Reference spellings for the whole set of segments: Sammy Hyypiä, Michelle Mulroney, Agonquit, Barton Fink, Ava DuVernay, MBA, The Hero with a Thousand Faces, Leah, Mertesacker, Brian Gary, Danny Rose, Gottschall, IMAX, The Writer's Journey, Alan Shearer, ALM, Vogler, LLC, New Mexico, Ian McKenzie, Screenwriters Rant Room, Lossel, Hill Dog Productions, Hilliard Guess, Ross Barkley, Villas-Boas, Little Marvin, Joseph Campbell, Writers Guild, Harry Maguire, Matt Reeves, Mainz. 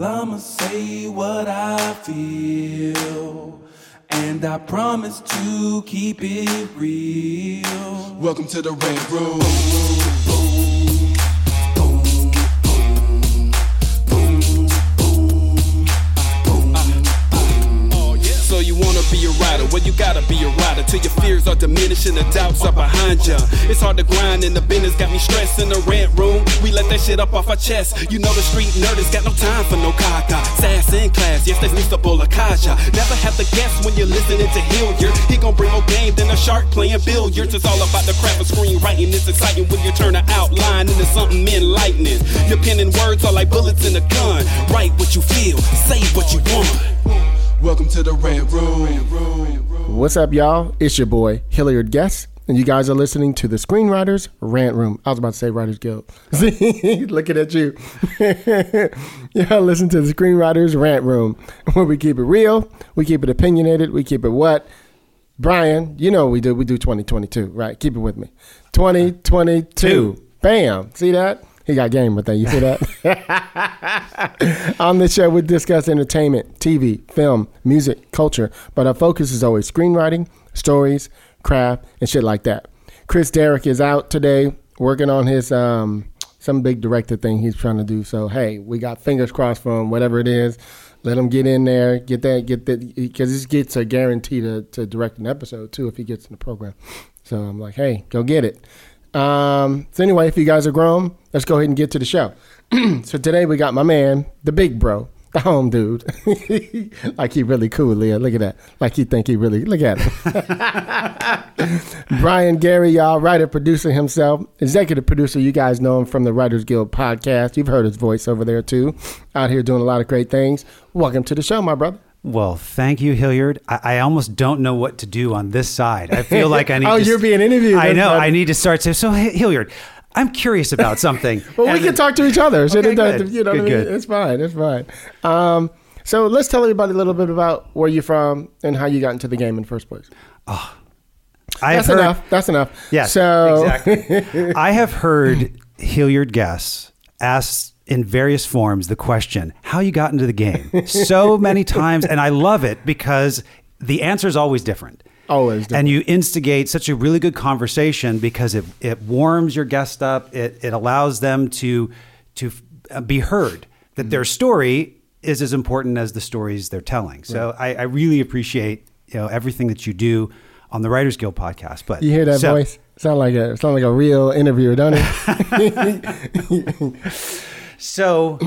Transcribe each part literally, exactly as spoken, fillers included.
I'ma say what I feel, and I promise to keep it real. Welcome to the Rant Room. Boom, boom, boom, boom, boom, boom, boom, boom. So you wanna be a writer? Well, you gotta be a writer till your fears are diminishing, the doubts are behind ya. It's hard to grind, and the business got me stressed in the Rant Room. We let that shit up off our chest. You know the street nerd has got no time for no caca. Sass in class, yes, that's Lisa Bullacaja. Never have to guess when you're listening to Hilliard. He gon' bring more game than a shark playing billiards. It's all about the craft of screenwriting. It's exciting when you turn an outline into something enlightening. Your pen and words are like bullets in a gun. Write what you feel, say what you want. Welcome to the Rant Room. What's up, y'all? It's your boy, Hilliard Guess. And you guys are listening to the Screenwriters Rant Room. I was about to say Writers Guild. See, looking at you. Y'all listen to the Screenwriters Rant Room, where we keep it real, we keep it opinionated, we keep it what? Brian, you know what we do. We do twenty twenty-two, right? Keep it with me. twenty twenty-two. Two. Bam. See that? He got game with that. You see that? On this show, we discuss entertainment, T V, film, music, culture, but our focus is always screenwriting, stories, craft, and shit like that. Chris Derrick is out today working on his um some big director thing he's trying to do. So hey, we got fingers crossed for him, whatever it is. Let him get in there, get that, get that, because he gets a guarantee to, to direct an episode too if he gets in the program. So I'm like, hey, go get it. Um, so anyway, if you guys are grown, let's go ahead and get to the show. So today we got my man, the big bro, the home dude. Like he really cool, Leah. Look at that. Like he think he really, look at him. Brian Gary, y'all, writer, producer himself, executive producer. You guys know him from the Writers Guild podcast. You've heard his voice over there too, out here doing a lot of great things. Welcome to the show, my brother. Well, thank you, Hilliard. I, I almost don't know what to do on this side. I feel like I need oh, to... Oh, you're being interviewed. I know. Right. I need to start saying, so Hilliard, I'm curious about something. Well, and we then, can talk to each other. So okay, good. You know good, what I mean? Good. It's fine. It's fine. Um, so let's tell everybody a little bit about where you're from and how you got into the game in the first place. Oh, I That's heard, enough. That's enough. Yes, so, exactly. I have heard Hilliard Guess asked... in various forms, the question, how you got into the game, so many times. And I love it because the answer is always different. Always different. And you instigate such a really good conversation because it, it warms your guest up. It it allows them to, to be heard, that mm-hmm. their story is as important as the stories they're telling. So right. I, I really appreciate you know everything that you do on the Writers Guild podcast. But you hear that so, voice? Sound like a sound like a real interviewer, don't it? So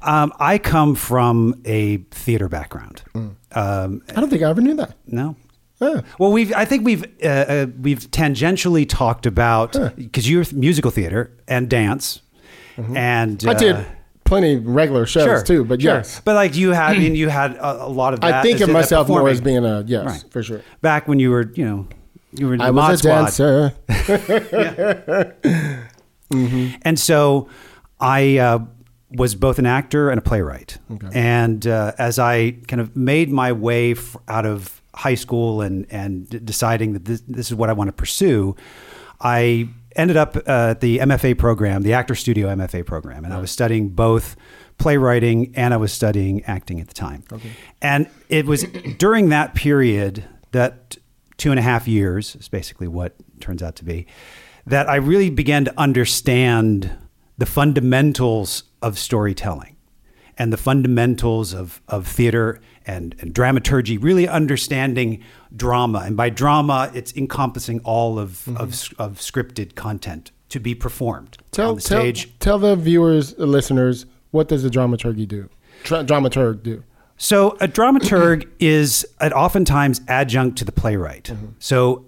um, I come from a theater background. Mm. Um, I don't think I ever knew that. No. Yeah. Well, we've I think we've uh, uh, we've tangentially talked about, because yeah. you're musical theater and dance. Mm-hmm. And I uh, did plenty of regular shows sure, too, but sure. yes. But like you had, I mean, you had a, a lot of that. I think of myself more as being a, yes, right. for sure. Back when you were, you know, you were in the I mod was a squad. Dancer. yeah. mm-hmm. And so... I uh, was both an actor and a playwright. Okay. And uh, as I kind of made my way f- out of high school and, and d- deciding that this, this is what I want to pursue, I ended up uh, at the M F A program, the Actor Studio M F A program. And right. I was studying both playwriting and I was studying acting at the time. Okay. And it was during that period, that two and a half years is basically what it turns out to be, that I really began to understand the fundamentals of storytelling and the fundamentals of, of theater and, and dramaturgy, really understanding drama. And by drama, it's encompassing all of, mm-hmm. of, of scripted content to be performed tell, on the stage. Tell, tell the viewers, the listeners, what does a dramaturgy do? Tra- dramaturg do? So a dramaturg is an oftentimes adjunct to the playwright. Mm-hmm. So...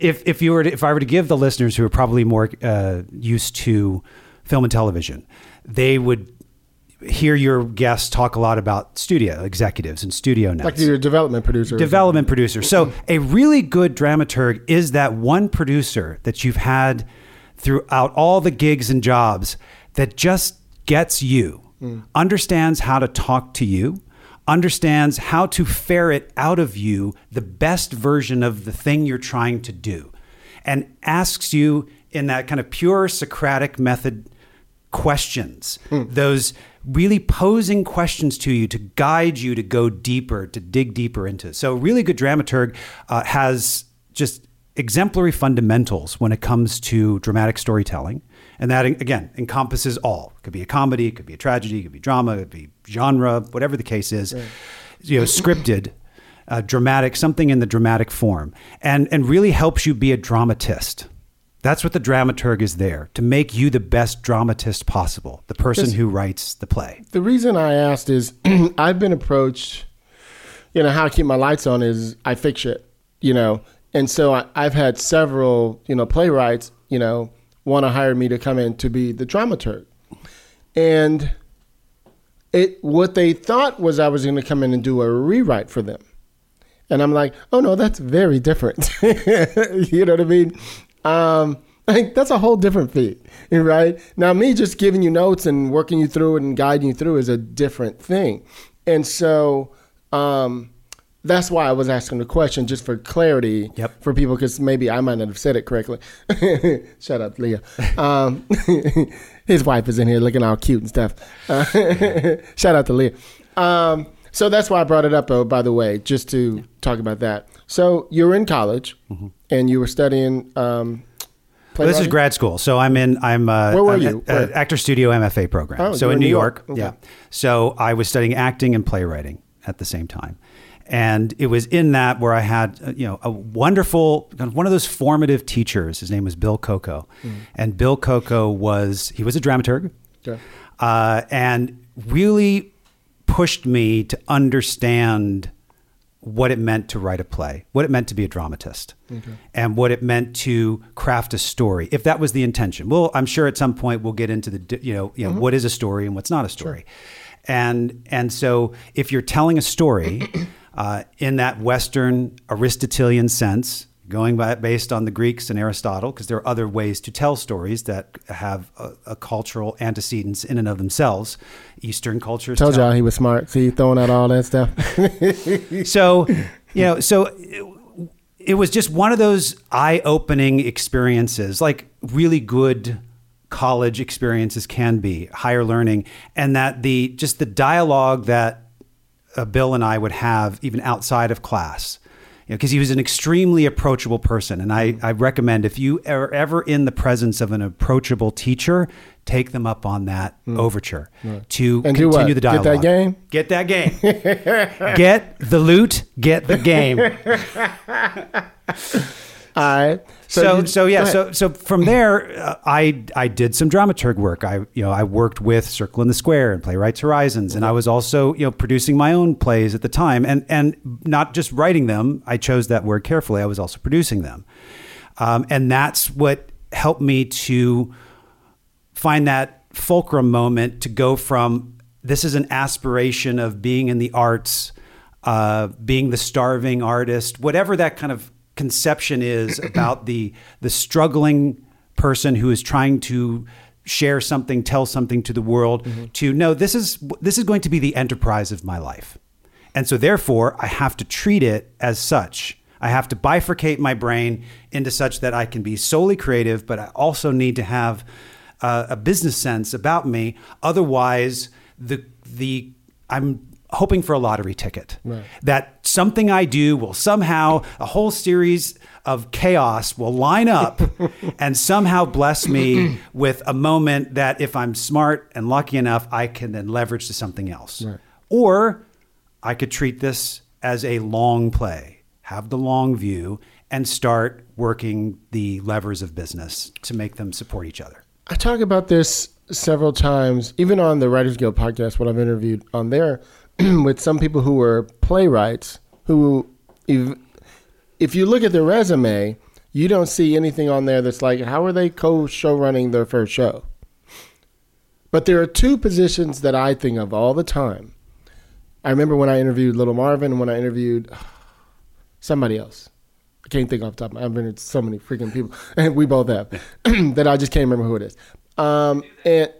If if you were to, if I were to give the listeners who are probably more uh, used to film and television, they would hear your guests talk a lot about studio executives and studio nuts. Like your development producer. Development producer. So a really good dramaturg is that one producer that you've had throughout all the gigs and jobs that just gets you, mm. understands how to talk to you, understands how to ferret out of you the best version of the thing you're trying to do, and asks you in that kind of pure Socratic method questions, mm. those really posing questions to you to guide you to go deeper, to dig deeper into. So a really good dramaturg uh, has just exemplary fundamentals when it comes to dramatic storytelling. And that, again, encompasses all. It could be a comedy, it could be a tragedy, it could be drama, it could be genre, whatever the case is, right. you know, scripted, uh, dramatic, something in the dramatic form, and and really helps you be a dramatist. That's what the dramaturg is there, to make you the best dramatist possible, the person Just, who writes the play. The reason I asked is I've been approached, you know, how I keep my lights on is I fix shit, you know. And so I, I've had several, you know, playwrights, you know, want to hire me to come in to be the dramaturg. And it what they thought was I was going to come in and do a rewrite for them. And I'm like, oh, no, that's very different. You know what I mean? Um, I think that's a whole different feat, right? Now, me just giving you notes and working you through it and guiding you through is a different thing. And so um, that's why I was asking the question, just for clarity yep. for people, because maybe I might not have said it correctly. Shout out to Leah. Um, his wife is in here looking all cute and stuff. Uh, shout out to Leah. Um, so that's why I brought it up, oh, by the way, just to yeah. talk about that. So you were in college, mm-hmm. and you were studying. Um, well, this is grad school, so I'm in. I'm. Uh, Where were I'm you? At, Where? Uh, Actor Studio M F A program. Oh, so in New York. York. Okay. Yeah. So I was studying acting and playwriting at the same time. And it was in that where I had, you know, a wonderful, one of those formative teachers. His name was Bill Coco. Mm-hmm. And Bill Coco was, he was a dramaturg. Okay. Uh, and really pushed me to understand what it meant to write a play, what it meant to be a dramatist, okay. and what it meant to craft a story, if that was the intention. Well, I'm sure at some point we'll get into the, you know, you know mm-hmm. what is a story and what's not a story. Sure. And and so if you're telling a story uh, in that Western Aristotelian sense, going by based on the Greeks and Aristotle, because there are other ways to tell stories that have a, a cultural antecedents in and of themselves. Eastern cultures. Told tell. Y'all he was smart. See, throwing out all that stuff. So, you know, so it, it was just one of those eye-opening experiences, like really good college experiences can be, higher learning, and that the just the dialogue that uh, Bill and I would have even outside of class. Because you know, he was an extremely approachable person. And I, I recommend if you are ever in the presence of an approachable teacher, take them up on that mm. overture right. to and continue the dialogue. Get that game? Get that game. Get the loot, get the game. All right. So, so, you, so yeah. So, so from there, uh, I I did some dramaturg work. I you know I worked with Circle in the Square and Playwrights Horizons, and I was also you know producing my own plays at the time, and and not just writing them. I chose that word carefully. I was also producing them, um, and that's what helped me to find that fulcrum moment to go from this is an aspiration of being in the arts, uh, being the starving artist, whatever that kind of conception is about the the struggling person who is trying to share something, tell something to the world, mm-hmm. to no, this is this is going to be the enterprise of my life. And so therefore I have to treat it as such. I have to bifurcate my brain into such that I can be solely creative, but I also need to have uh, a business sense about me. Otherwise the the I'm hoping for a lottery ticket, right. that something I do will somehow, a whole series of chaos will line up and somehow bless me with a moment that if I'm smart and lucky enough, I can then leverage to something else. Right. Or I could treat this as a long play, have the long view, and start working the levers of business to make them support each other. I talk about this several times, even on the Writers Guild podcast, what I've interviewed on there, with some people who were playwrights who, if, if you look at their resume, you don't see anything on there that's like, how are they co-show running their first show? But there are two positions that I think of all the time. I remember when I interviewed Little Marvin and when I interviewed somebody else. I can't think off the top of my head. I've interviewed so many freaking people, and we both have, that I just can't remember who it is. Um, and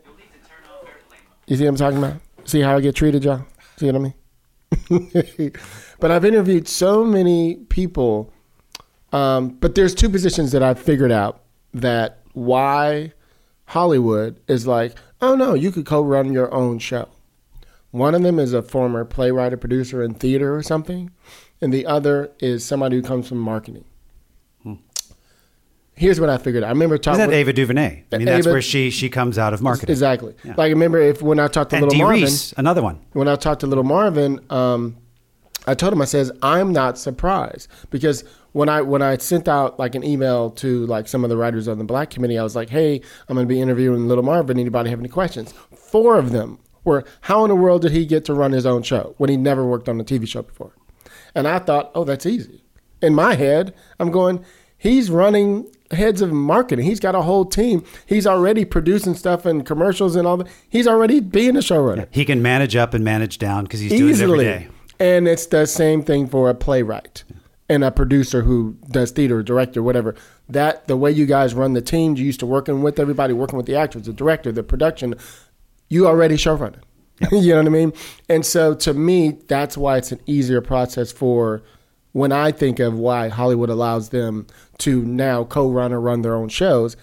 you see what I'm talking about? See how I get treated, y'all? See what I mean? But I've interviewed so many people. Um, but there's two positions that I've figured out that why Hollywood is like, Oh, no, you could co-run your own show. One of them is a former playwright or producer in theater or something, and the other is somebody who comes from marketing. Hmm. Here's what I figured out. I remember talking. Is that with, Ava DuVernay? I mean, Ava, that's where she she comes out of marketing. Exactly. Yeah. Like I remember if when I talked to and Little Dee Marvin, Reese, another one. When I talked to Little Marvin, um, I told him I says I'm not surprised because when I when I sent out like an email to like some of the writers on the Black committee, I was like, hey, I'm going to be interviewing Little Marvin. Anybody have any questions? Four of them. Where how in the world did he get to run his own show when he never worked on a T V show before? And I thought, oh, that's easy. In my head, I'm going, he's running heads of marketing. He's got a whole team. He's already producing stuff and commercials and all that. He's already being a showrunner. Yeah, he can manage up and manage down because he's Easily. doing it every day. And it's the same thing for a playwright and a producer who does theater, director, whatever. That the way you guys run the team, you used to working with everybody, working with the actors, the director, the production. You already showrunning. Yep. You know what I mean? And so to me, that's why it's an easier process for when I think of why Hollywood allows them to now co-run or run their own shows.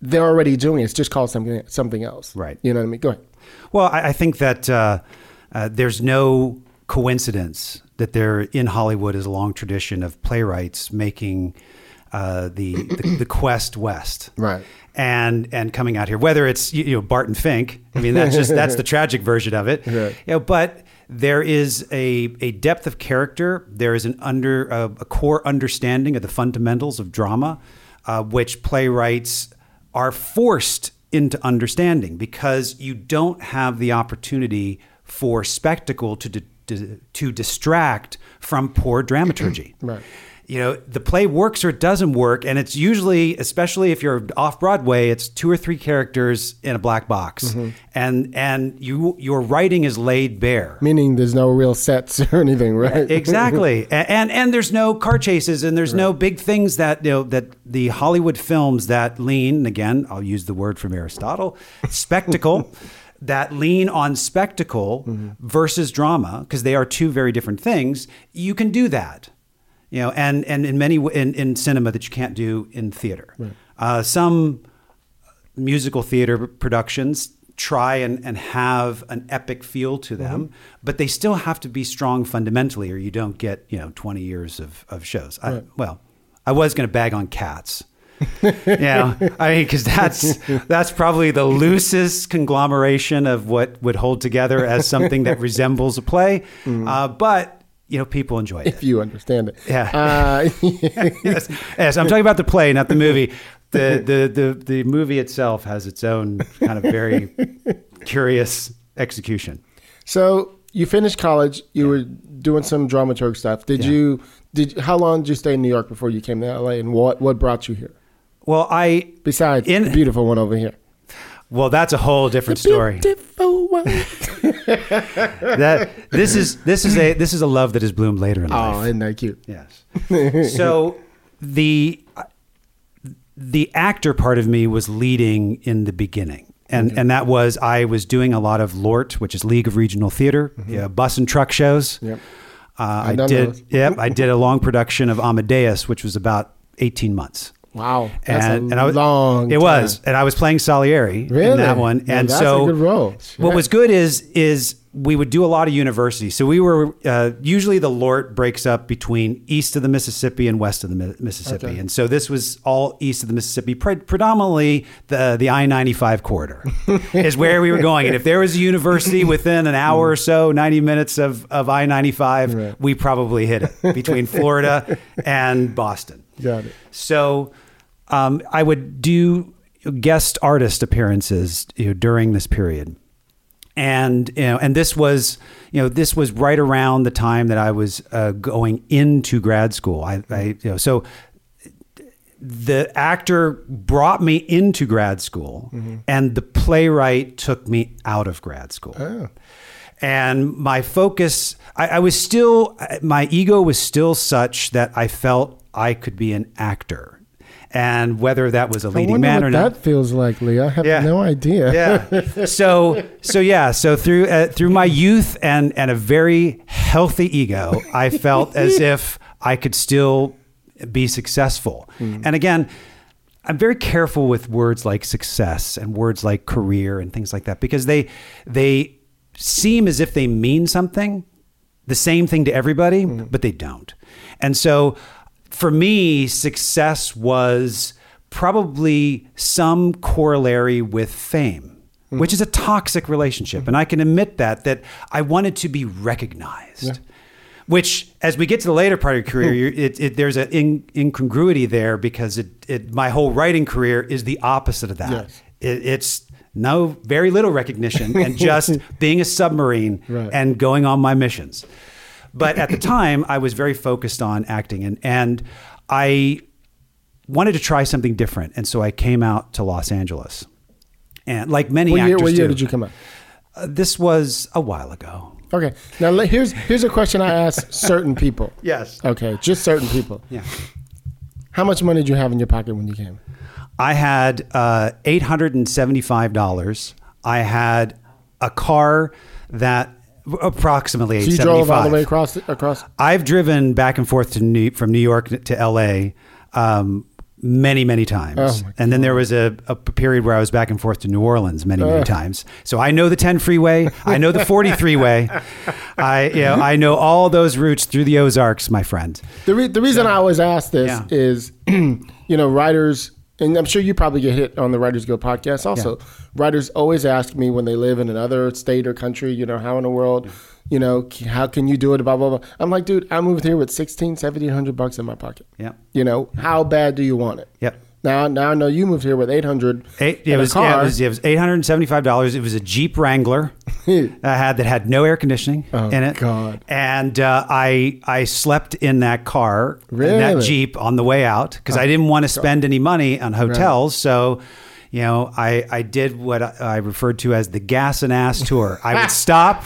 They're already doing it. It's just called something something else. Right. You know what I mean? Go ahead. Well, I, I think that uh, uh, there's no coincidence that there in Hollywood is a long tradition of playwrights making uh, the, the the quest west. Right. And and coming out here, whether it's you know Barton Fink, I mean that's just that's the tragic version of it. Right. You know, but there is a a depth of character. There is an under a, a core understanding of the fundamentals of drama, uh, which playwrights are forced into understanding because you don't have the opportunity for spectacle to di- to, to distract from poor dramaturgy. Right. You know, the play works or it doesn't work. And it's usually, especially if you're off Broadway, it's two or three characters in a black box. Mm-hmm. And and you your writing is laid bare. Meaning there's no real sets or anything, right? Exactly. and, and and there's no car chases and there's right. no big things that, you know, that the Hollywood films that lean, again, I'll use the word from Aristotle, spectacle, that lean on spectacle mm-hmm. versus drama, because they are two very different things. You can do that. You know, and, and in many in, in cinema that you can't do in theater. Right. Uh, some musical theater productions try and, and have an epic feel to them, mm-hmm. but they still have to be strong fundamentally, or you don't get you know twenty years of of shows. Right. I, well, I was going to bag on Cats. yeah, I mean, because that's that's probably the loosest conglomeration of what would hold together as something that resembles a play, mm-hmm. uh, but. You know, people enjoy it. If you understand it. Yeah. Uh, yes. yes. I'm talking about the play, not the movie. The, the, the, the movie itself has its own kind of very curious execution. So you finished college. You yeah. were doing some dramaturg stuff. Did yeah. you, did how long did you stay in New York before you came to L A? And what, what brought you here? Well, I... Besides in, the beautiful one over here. Well, that's a whole different the story. Beautiful one. that this is this is a this is a love that has bloomed later in oh, life. Oh, isn't that cute? Yes. So the the actor part of me was leading in the beginning, and mm-hmm. and that was I was doing a lot of L O R T, which is League of Regional Theater, mm-hmm. yeah, bus and truck shows. Yep. Uh, I, I did. Yep, I did a long production of Amadeus, which was about eighteen months. Wow, that's and, a and I was, long It time. was, and I was playing Salieri really? in that one. And yeah, that's so a good role. Sure. What was good is is we would do a lot of university. So we were, uh, usually the L O R T breaks up between east of the Mississippi and west of the Mi- Mississippi. Okay. And so this was all east of the Mississippi, pre- predominantly the the I ninety-five corridor is where we were going. And if there was a university within an hour or so, ninety minutes of, of I ninety-five, right. we probably hit it between Florida and Boston. Got it. So... Um, I would do guest artist appearances you know, during this period, and you know, and this was you know this was right around the time that I was uh, going into grad school. I, I you know so the actor brought me into grad school, mm-hmm. and the playwright took me out of grad school. Oh. And my focus, I, I was still, my ego was still such that I felt I could be an actor. And whether that was a leading man or not. I wonder what that feels like, Leah. I have yeah. no idea. yeah. So, so yeah. So through uh, through my youth and, and a very healthy ego, I felt as if I could still be successful. Mm. And again, I'm very careful with words like success and words like career and things like that, because they they seem as if they mean something, the same thing to everybody, mm. but they don't. And so for me, success was probably some corollary with fame, mm. which is a toxic relationship. Mm. And I can admit that, that I wanted to be recognized. Yeah. Which, as we get to the later part of your career, you're, it, it, there's an in, incongruity there, because it, it, my whole writing career is the opposite of that. Yes. It, it's no very little recognition and just being a submarine right. and going on my missions. But at the time, I was very focused on acting, and, and I wanted to try something different. And so I came out to Los Angeles, and like many what actors year, what do. What year did you come out? Uh, this was a while ago. Okay. Now here's here's a question I ask certain people. Yes. Okay, just certain people. Yeah. How much money did you have in your pocket when you came? I had uh, eight hundred seventy-five dollars. I had a car that approximately eight hundred seventy-five dollars. So you drove all the way across? across? I've driven back and forth to New, from New York to L A um, many, many times. Oh, and then there was a, a period where I was back and forth to New Orleans many, many uh. times. So I know the ten freeway. I know the forty freeway. I, you know, I know all those routes through the Ozarks, my friend. The, re- the reason so, I always ask this yeah. is, you know, writers, and I'm sure you probably get hit on the Writers Guild podcast also. Yeah. Writers always ask me when they live in another state or country, you know, how in the world, you know, how can you do it, blah, blah, blah. I'm like, dude, I moved here with sixteen, seventeen hundred bucks in my pocket. Yeah. You know, how bad do you want it? Yep. Now, now I know you moved here with eight hundred dollars. Eight, yeah, it was, yeah, it was, it was eight hundred seventy-five dollars. It was a Jeep Wrangler I had that had no air conditioning oh, in it. God. And uh, I I slept in that car, really? in that Jeep on the way out, because oh, I didn't want to spend God. any money on hotels. Right. So, you know, I, I did what I referred to as the gas and ass tour. I would stop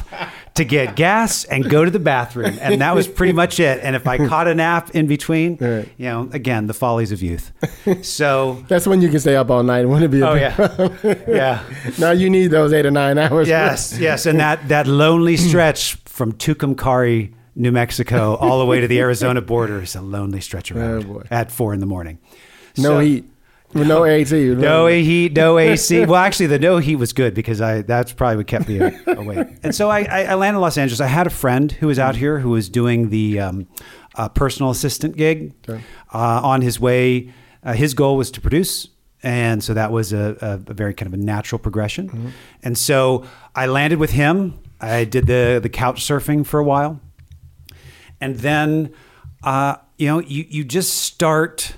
to get gas and go to the bathroom. And that was pretty much it. And if I caught a nap in between, right. you know, again, the follies of youth. So that's when you can stay up all night and want to be. Oh, yeah. yeah. Now you need those eight or nine hours. Yes. Rest. Yes. And that, that lonely stretch from Tucumcari, New Mexico, all the way to the Arizona border is a lonely stretch around oh, at four in the morning. No so, heat. No, no A C. No heat, no A C. Well, actually, the no heat was good, because I that's probably what kept me awake. And so I, I landed in Los Angeles. I had a friend who was out here who was doing the um, uh, personal assistant gig okay. uh, on his way. Uh, his goal was to produce. And so that was a, a, a very kind of a natural progression. Mm-hmm. And so I landed with him. I did the, the couch surfing for a while. And then, uh, you know, you, you just start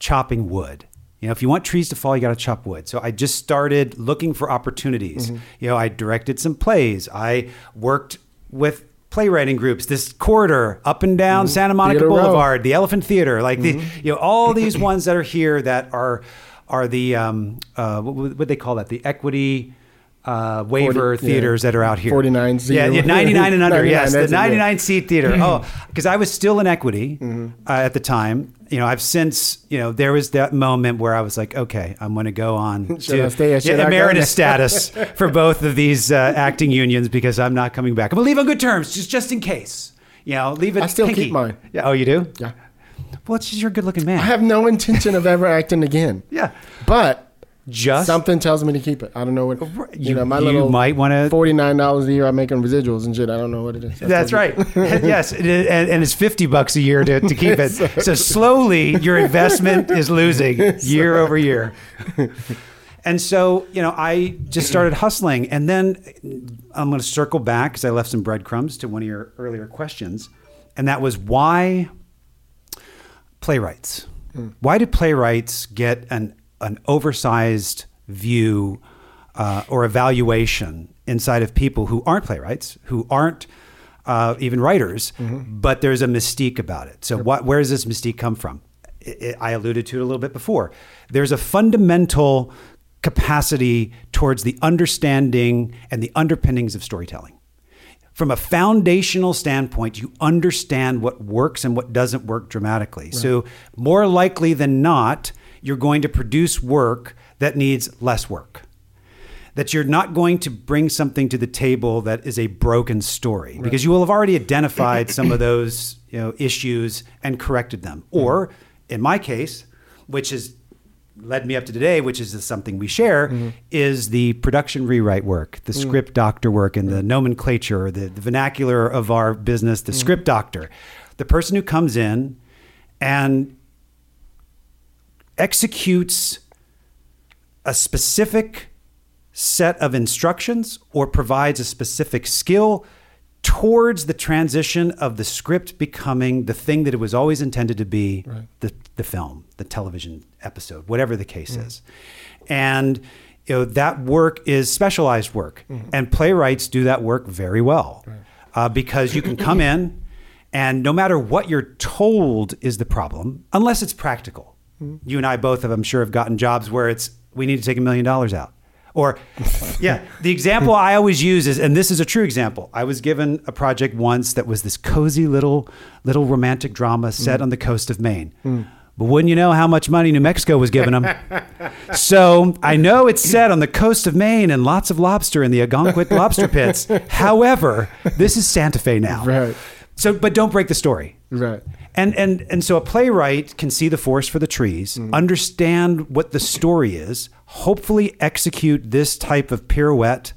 chopping wood. You know, if you want trees to fall, you got to chop wood. So I just started looking for opportunities. Mm-hmm. You know, I directed some plays. I worked with playwriting groups, this corridor up and down mm-hmm. Santa Monica Theater Boulevard, Row. The Elephant Theater, like mm-hmm. the, you know, all these ones that are here that are, are the, um, uh, what would they call that? The equity uh, waiver forty, theaters yeah. that are out here. forty-nine seat. Yeah, yeah, ninety-nine and under, yes. The ninety-nine it. Seat theater. Oh, because I was still in equity mm-hmm. uh, at the time. You know, I've since, you know, there was that moment where I was like, okay, I'm going to go on to yeah, emeritus status for both of these uh, acting unions, because I'm not coming back. I'm going to leave on good terms, just just in case. You know, leave it. I still pinky. keep mine. Yeah. Oh, you do? Yeah. Well, it's just you're a good looking man. I have no intention of ever acting again. Yeah. But just something tells me to keep it. I don't know what, you, you know, my you little might wanna, forty-nine dollars a year I make on residuals and shit. I don't know what it is. That's, that's right. yes. And, and it's fifty bucks a year to, to keep it. so, so slowly your investment is losing year over year. And so, you know, I just started hustling. And then I'm going to circle back, because I left some breadcrumbs to one of your earlier questions. And that was, why playwrights? Mm. Why did playwrights get an an oversized view uh, or evaluation inside of people who aren't playwrights, who aren't uh, even writers, mm-hmm. but there's a mystique about it. So sure. what, where does this mystique come from? It, it, I alluded to it a little bit before. There's a fundamental capacity towards the understanding and the underpinnings of storytelling. From a foundational standpoint, you understand what works and what doesn't work dramatically. Right. So more likely than not, you're going to produce work that needs less work, that you're not going to bring something to the table that is a broken story, right. because you will have already identified some of those, you know, issues and corrected them. Or in my case, which is led me up to today, which is something we share, mm-hmm. is the production rewrite work, the mm-hmm. script doctor work, and mm-hmm. the nomenclature, the, the vernacular of our business, the mm-hmm. script doctor, the person who comes in and executes a specific set of instructions or provides a specific skill towards the transition of the script becoming the thing that it was always intended to be, right. the, the film, the television episode, whatever the case mm. is. And you know that work is specialized work. Mm. And playwrights do that work very well right. uh, because you can come in and no matter what you're told is the problem, unless it's practical. Mm. You and I both have, I'm sure, have gotten jobs where it's, we need to take a million dollars out. Or, yeah, the example I always use is, and this is a true example. I was given a project once that was this cozy little, little romantic drama set mm. on the coast of Maine. Mm. But wouldn't you know how much money New Mexico was giving them? So I know it's set on the coast of Maine and lots of lobster in the Agonquit lobster pits. However, this is Santa Fe now. Right. So, but don't break the story. Right. And and and so a playwright can see the forest for the trees, mm. understand what the story is, hopefully execute this type of pirouette,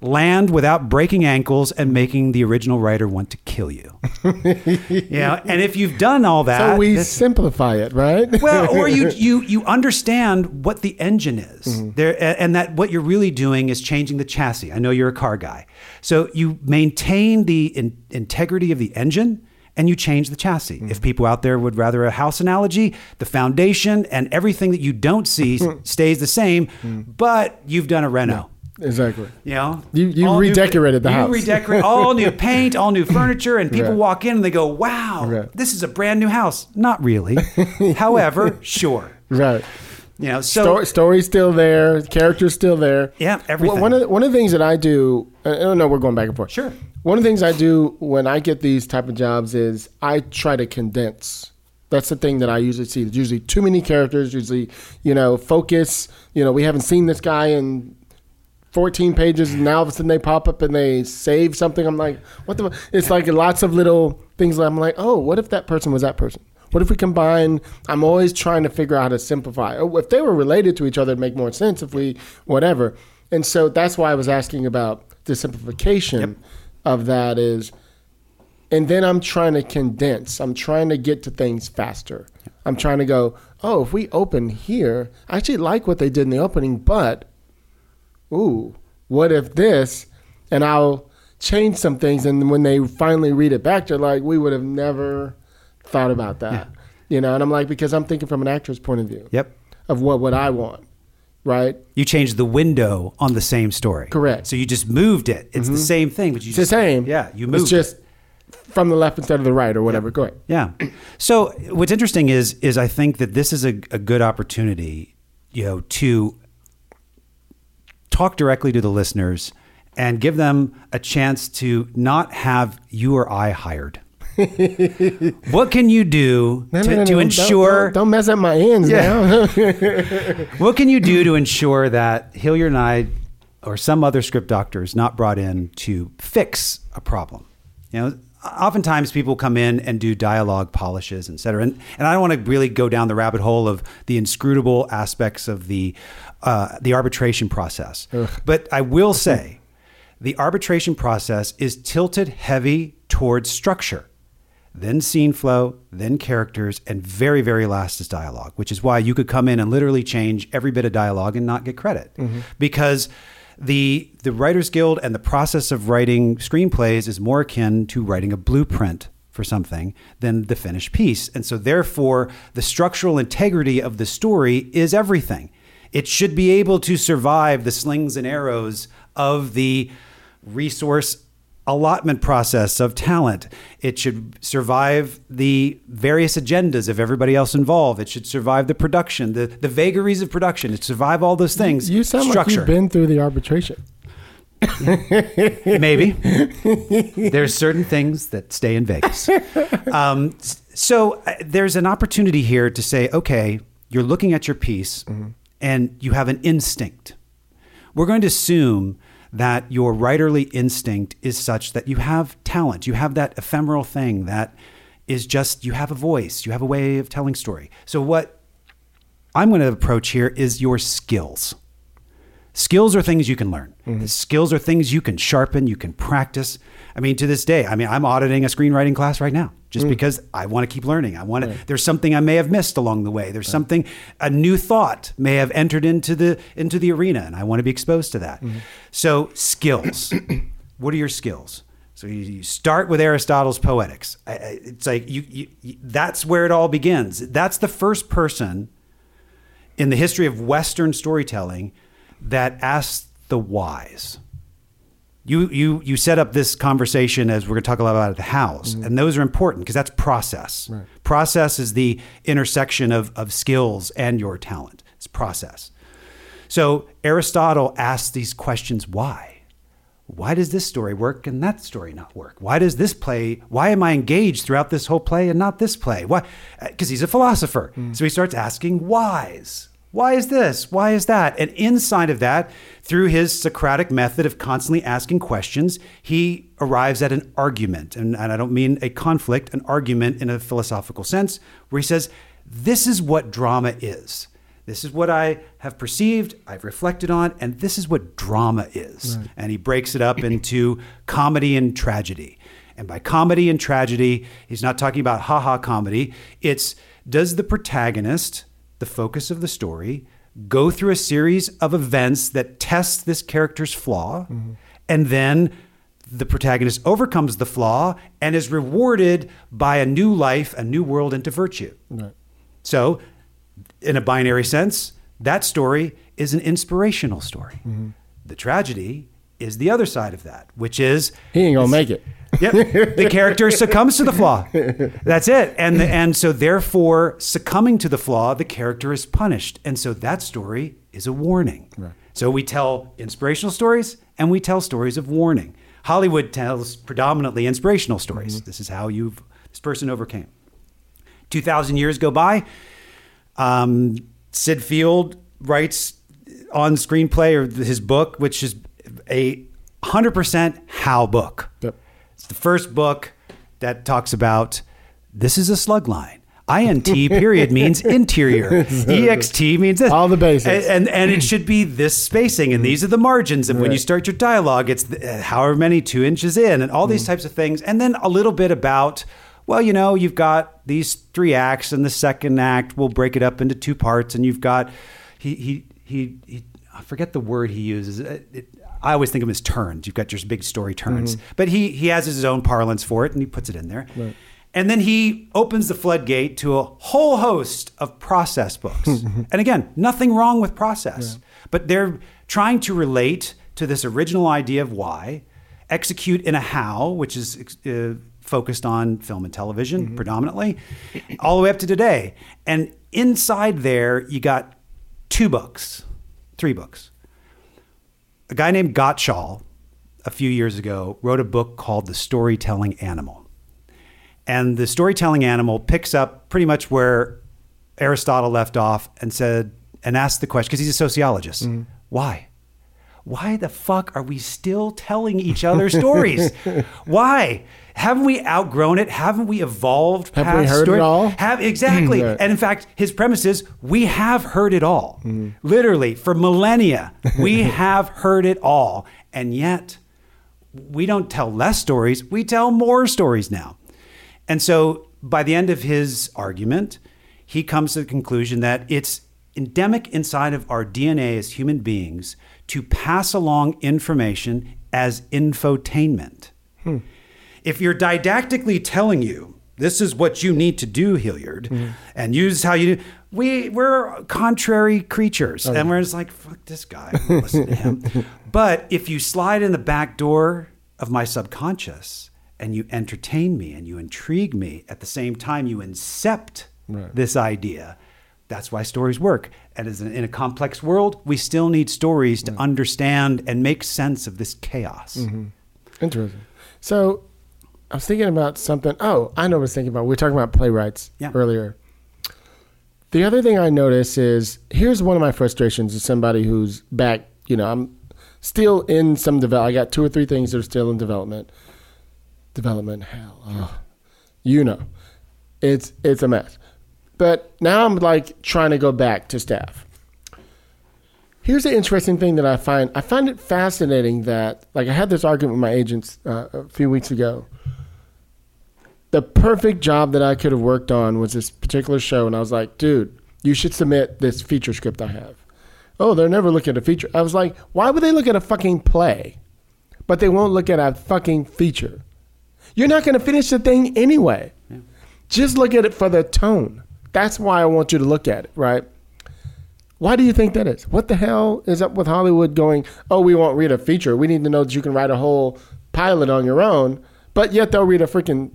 land without breaking ankles and making the original writer want to kill you. You know, and if you've done all that, so we simplify it, right? Well, or you you you understand what the engine is mm. there, and that what you're really doing is changing the chassis. I know you're a car guy, so you maintain the in, integrity of the engine. And you change the chassis. Mm. If people out there would rather a house analogy, the foundation and everything that you don't see stays the same, mm. but you've done a reno. Yeah, exactly. You know, you, you redecorated new, the you house. You redecorate all new paint, all new furniture, and people right. walk in and they go, "Wow, right. this is a brand new house." Not really. However, sure. Right. You know, so Story, story's still there, character's still there. Yeah, everything. One of the, one of the things that I do, I don't know, we're going back and forth. Sure. One of the things I do when I get these type of jobs is I try to condense. That's the thing that I usually see. There's usually too many characters, usually, you know, focus. You know, we haven't seen this guy in fourteen pages, and now all of a sudden they pop up and they save something. I'm like, what the? It's like lots of little things that I'm like, oh, what if that person was that person? What if we combine? I'm always trying to figure out how to simplify. Or if they were related to each other, it'd make more sense if we, whatever. And so that's why I was asking about the simplification. Yep. Of that is, and then I'm trying to condense. I'm trying to get to things faster. I'm trying to go, oh, if we open here, I actually like what they did in the opening, but, ooh, what if this? And I'll change some things. And when they finally read it back, they're like, we would have never thought about that. Yeah. You know, and I'm like, because I'm thinking from an actor's point of view. Yep. Of what would I want. Right. You changed the window on the same story. Correct. So you just moved it. It's mm-hmm. the same thing, but you it's just the same. Yeah, you moved. It's just it. From the left instead of the right or whatever. Yeah. Go ahead. Yeah. So what's interesting is is I think that this is a, a good opportunity, you know, to talk directly to the listeners and give them a chance to not have you or I hired. What can you do no, to, no, no, to ensure... Don't, don't mess up my ends yeah. now. What can you do to ensure that Hilliard and I or some other script doctor is not brought in to fix a problem? You know, oftentimes people come in and do dialogue polishes, et cetera. And, and I don't want to really go down the rabbit hole of the inscrutable aspects of the, uh, the arbitration process. Ugh. But I will say the arbitration process is tilted heavy towards structure. Then scene flow, then characters, and very, very last is dialogue, which is why you could come in and literally change every bit of dialogue and not get credit. Mm-hmm. Because the the Writers Guild and the process of writing screenplays is more akin to writing a blueprint for something than the finished piece. And so therefore, the structural integrity of the story is everything. It should be able to survive the slings and arrows of the resource allotment process of talent. It should survive the various agendas of everybody else involved. It should survive the production, the, the vagaries of production. It survive all those things. You sound Structure. Like you've been through the arbitration. Maybe. There's certain things that stay in Vegas. Um, so uh, there's an opportunity here to say, okay, you're looking at your piece mm-hmm. and you have an instinct. We're going to assume that your writerly instinct is such that you have talent, you have that ephemeral thing that is just, you have a voice, you have a way of telling story. So what I'm going to approach here is your skills. Skills are things you can learn. Mm-hmm. Skills are things you can sharpen, you can practice. I mean, to this day, I mean, I'm auditing a screenwriting class right now just mm. because I want to keep learning. I want to, right. There's something I may have missed along the way. There's right. something, a new thought may have entered into the, into the arena, and I want to be exposed to that. Mm-hmm. So skills, what are your skills? So you, you start with Aristotle's Poetics. I, I, it's like, you, you, you, that's where it all begins. That's the first person in the history of Western storytelling that asks the whys. You you you set up this conversation as we're gonna talk a lot about the hows, mm-hmm. and those are important because that's process. Right. Process is the intersection of, of skills and your talent. It's process. So Aristotle asks these questions, why? Why does this story work and that story not work? Why does this play, why am I engaged throughout this whole play and not this play? Why? Because he's a philosopher. Mm. So he starts asking whys. Why is this? Why is that? And inside of that, through his Socratic method of constantly asking questions, he arrives at an argument. And, and I don't mean a conflict, an argument in a philosophical sense, where he says, this is what drama is. This is what I have perceived, I've reflected on, and this is what drama is. Right. And he breaks it up into comedy and tragedy. And by comedy and tragedy, he's not talking about ha-ha comedy. It's, does the protagonist, the focus of the story, go through a series of events that test this character's flaw, mm-hmm. and then the protagonist overcomes the flaw and is rewarded by a new life, a new world into virtue. Right. So, in a binary sense, that story is an inspirational story. Mm-hmm. The tragedy is the other side of that, which is he ain't gonna make it. Yep, the character succumbs to the flaw. That's it, and the, and so therefore, succumbing to the flaw, the character is punished, and so that story is a warning. Right. So we tell inspirational stories, and we tell stories of warning. Hollywood tells predominantly inspirational stories. Mm-hmm. This is how you've this person overcame. Two thousand years go by. Um, Syd Field writes on screenplay or his book, which is a hundred percent how book. Yep. It's the first book that talks about, this is a slug line. INT period means interior. E X T means this. All the basics. And, and, and it should be this spacing, and these are the margins. And right. when you start your dialogue, it's the, however many two inches in and all these mm. types of things. And then a little bit about, well, you know, you've got these three acts, and the second act will break it up into two parts. And you've got, he, he, he, he I forget the word he uses. It, it, I always think of them as turns. You've got your big story turns, mm-hmm. but he he has his own parlance for it, and he puts it in there. Right. And then he opens the floodgate to a whole host of process books. And again, nothing wrong with process, yeah. but they're trying to relate to this original idea of why, execute in a how, which is uh, focused on film and television mm-hmm. predominantly, all the way up to today. And inside there, you got two books, three books. A guy named Gottschall, a few years ago, wrote a book called The Storytelling Animal. And The Storytelling Animal picks up pretty much where Aristotle left off and said, and asked the question, because he's a sociologist, mm-hmm. why? Why the fuck are we still telling each other stories? Why? Haven't we outgrown it? Haven't we evolved past Have we heard story? It all? Have, exactly. Right. And in fact, his premise is, we have heard it all. Mm-hmm. Literally, for millennia, we have heard it all. And yet, we don't tell less stories, we tell more stories now. And so, by the end of his argument, he comes to the conclusion that it's endemic inside of our D N A as human beings to pass along information as infotainment. Hmm. If you're didactically telling you, this is what you need to do, Hilliard, mm. and use how you do, we, we're contrary creatures. Oh, and yeah. we're just like, fuck this guy, we'll listen to him. But if you slide in the back door of my subconscious and you entertain me and you intrigue me, at the same time you incept right. this idea, that's why stories work. And as in a complex world, we still need stories to mm. understand and make sense of this chaos. Mm-hmm. Interesting. So I was thinking about something. Oh, I know what I was thinking about. We were talking about playwrights yeah. earlier. The other thing I notice is, here's one of my frustrations as somebody who's back, you know, I'm still in some development. I got two or three things that are still in development. Development, hell. Oh. You know, it's it's a mess. But now I'm like trying to go back to staff. Here's the interesting thing that I find. I find it fascinating that, like, I had this argument with my agents uh, a few weeks ago. The perfect job that I could have worked on was this particular show. And I was like, dude, you should submit this feature script I have. Oh, they're never looking at a feature. I was like, why would they look at a fucking play? But they won't look at a fucking feature. You're not going to finish the thing anyway. Yeah. Just look at it for the tone. That's why I want you to look at it, right? Why do you think that is? What the hell is up with Hollywood going, oh, we won't read a feature. We need to know that you can write a whole pilot on your own, but yet they'll read a freaking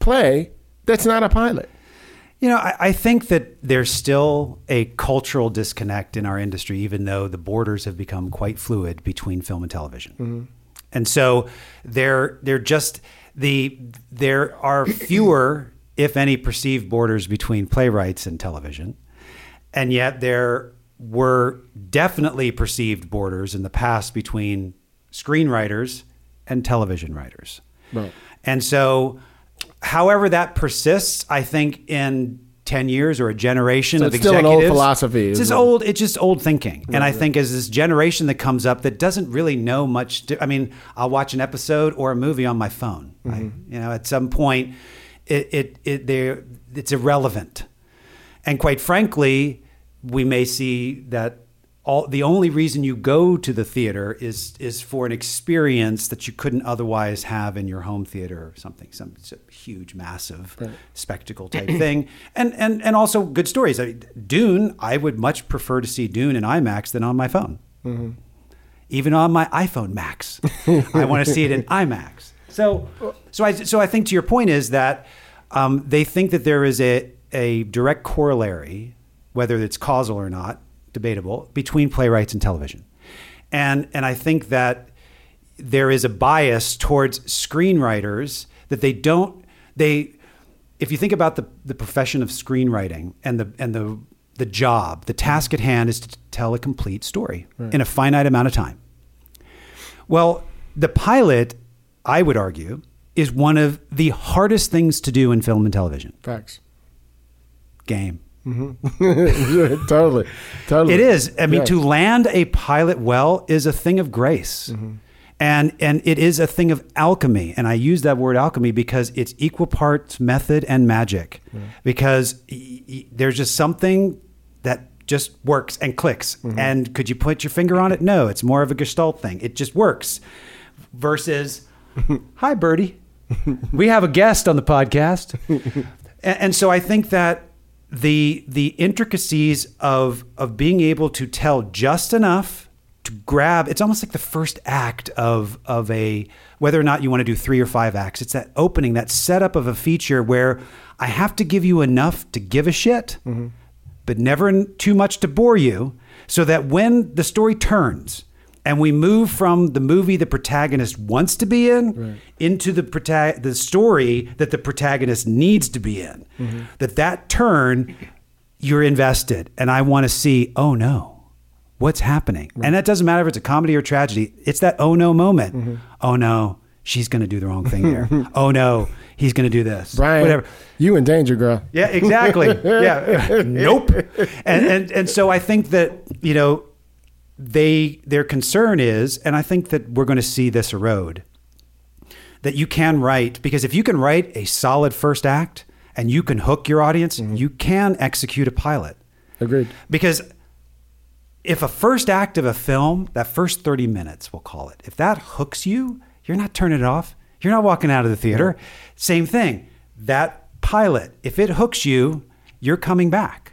play that's not a pilot. You know, I, I think that there's still a cultural disconnect in our industry, even though the borders have become quite fluid between film and television. Mm-hmm. And so there, there just the there are fewer, if any, perceived borders between playwrights and television, and yet there were definitely perceived borders in the past between screenwriters and television writers. Right. And so, however that persists, I think in ten years or a generation so of executives. It's still an old philosophy. It's just it? old, it's just old thinking. Right, and I right. think as this generation that comes up that doesn't really know much, to, I mean, I'll watch an episode or a movie on my phone. Mm-hmm. I, you know, at some point, it it, it they're, it's irrelevant. And quite frankly, we may see that all the only reason you go to the theater is is for an experience that you couldn't otherwise have in your home theater or something, some, some huge, massive right. spectacle type thing. And, and and also good stories. I mean, Dune, I would much prefer to see Dune in IMAX than on my phone. Mm-hmm. Even on my iPhone Max, I want to see it in IMAX. So, so I so I think to your point is that um, they think that there is a a direct corollary, whether it's causal or not, debatable, between playwrights and television. And and I think that there is a bias towards screenwriters that they don't, they, if you think about the, the profession of screenwriting and the and the the job, the task at hand is to tell a complete story right. in a finite amount of time. Well, the pilot, I would argue, is one of the hardest things to do in film and television. Facts. Game. Mm-hmm. totally, totally. It is. I mean, yes. to land a pilot well is a thing of grace, mm-hmm. and and it is a thing of alchemy. And I use that word alchemy because it's equal parts method and magic. Yeah. Because y- y- there's just something that just works and clicks. Mm-hmm. And could you put your finger on it? No, it's more of a gestalt thing. It just works. Versus, hi, Birdie. We have a guest on the podcast, and, and so I think that. The the intricacies of of being able to tell just enough to grab, it's almost like the first act of of a, whether or not you want to do three or five acts, it's that opening, that setup of a feature where I have to give you enough to give a shit, mm-hmm. but never too much to bore you, so that when the story turns and we move from the movie the protagonist wants to be in right. into the prota- the story that the protagonist needs to be in, mm-hmm. that that turn, you're invested. And I want to see, oh no, what's happening? Right. And that doesn't matter if it's a comedy or tragedy. It's that oh no moment. Mm-hmm. Oh no, she's going to do the wrong thing there. Oh no, he's going to do this. Brian, whatever. You in danger, girl. Yeah, exactly. yeah. Nope. And, and and so I think that, you know, They their concern is, and I think that we're going to see this erode, that you can write, because if you can write a solid first act and you can hook your audience, mm-hmm. you can execute a pilot. Agreed. Because if a first act of a film, that first thirty minutes, we'll call it, if that hooks you, you're not turning it off. You're not walking out of the theater. Mm-hmm. Same thing. That pilot, if it hooks you, you're coming back.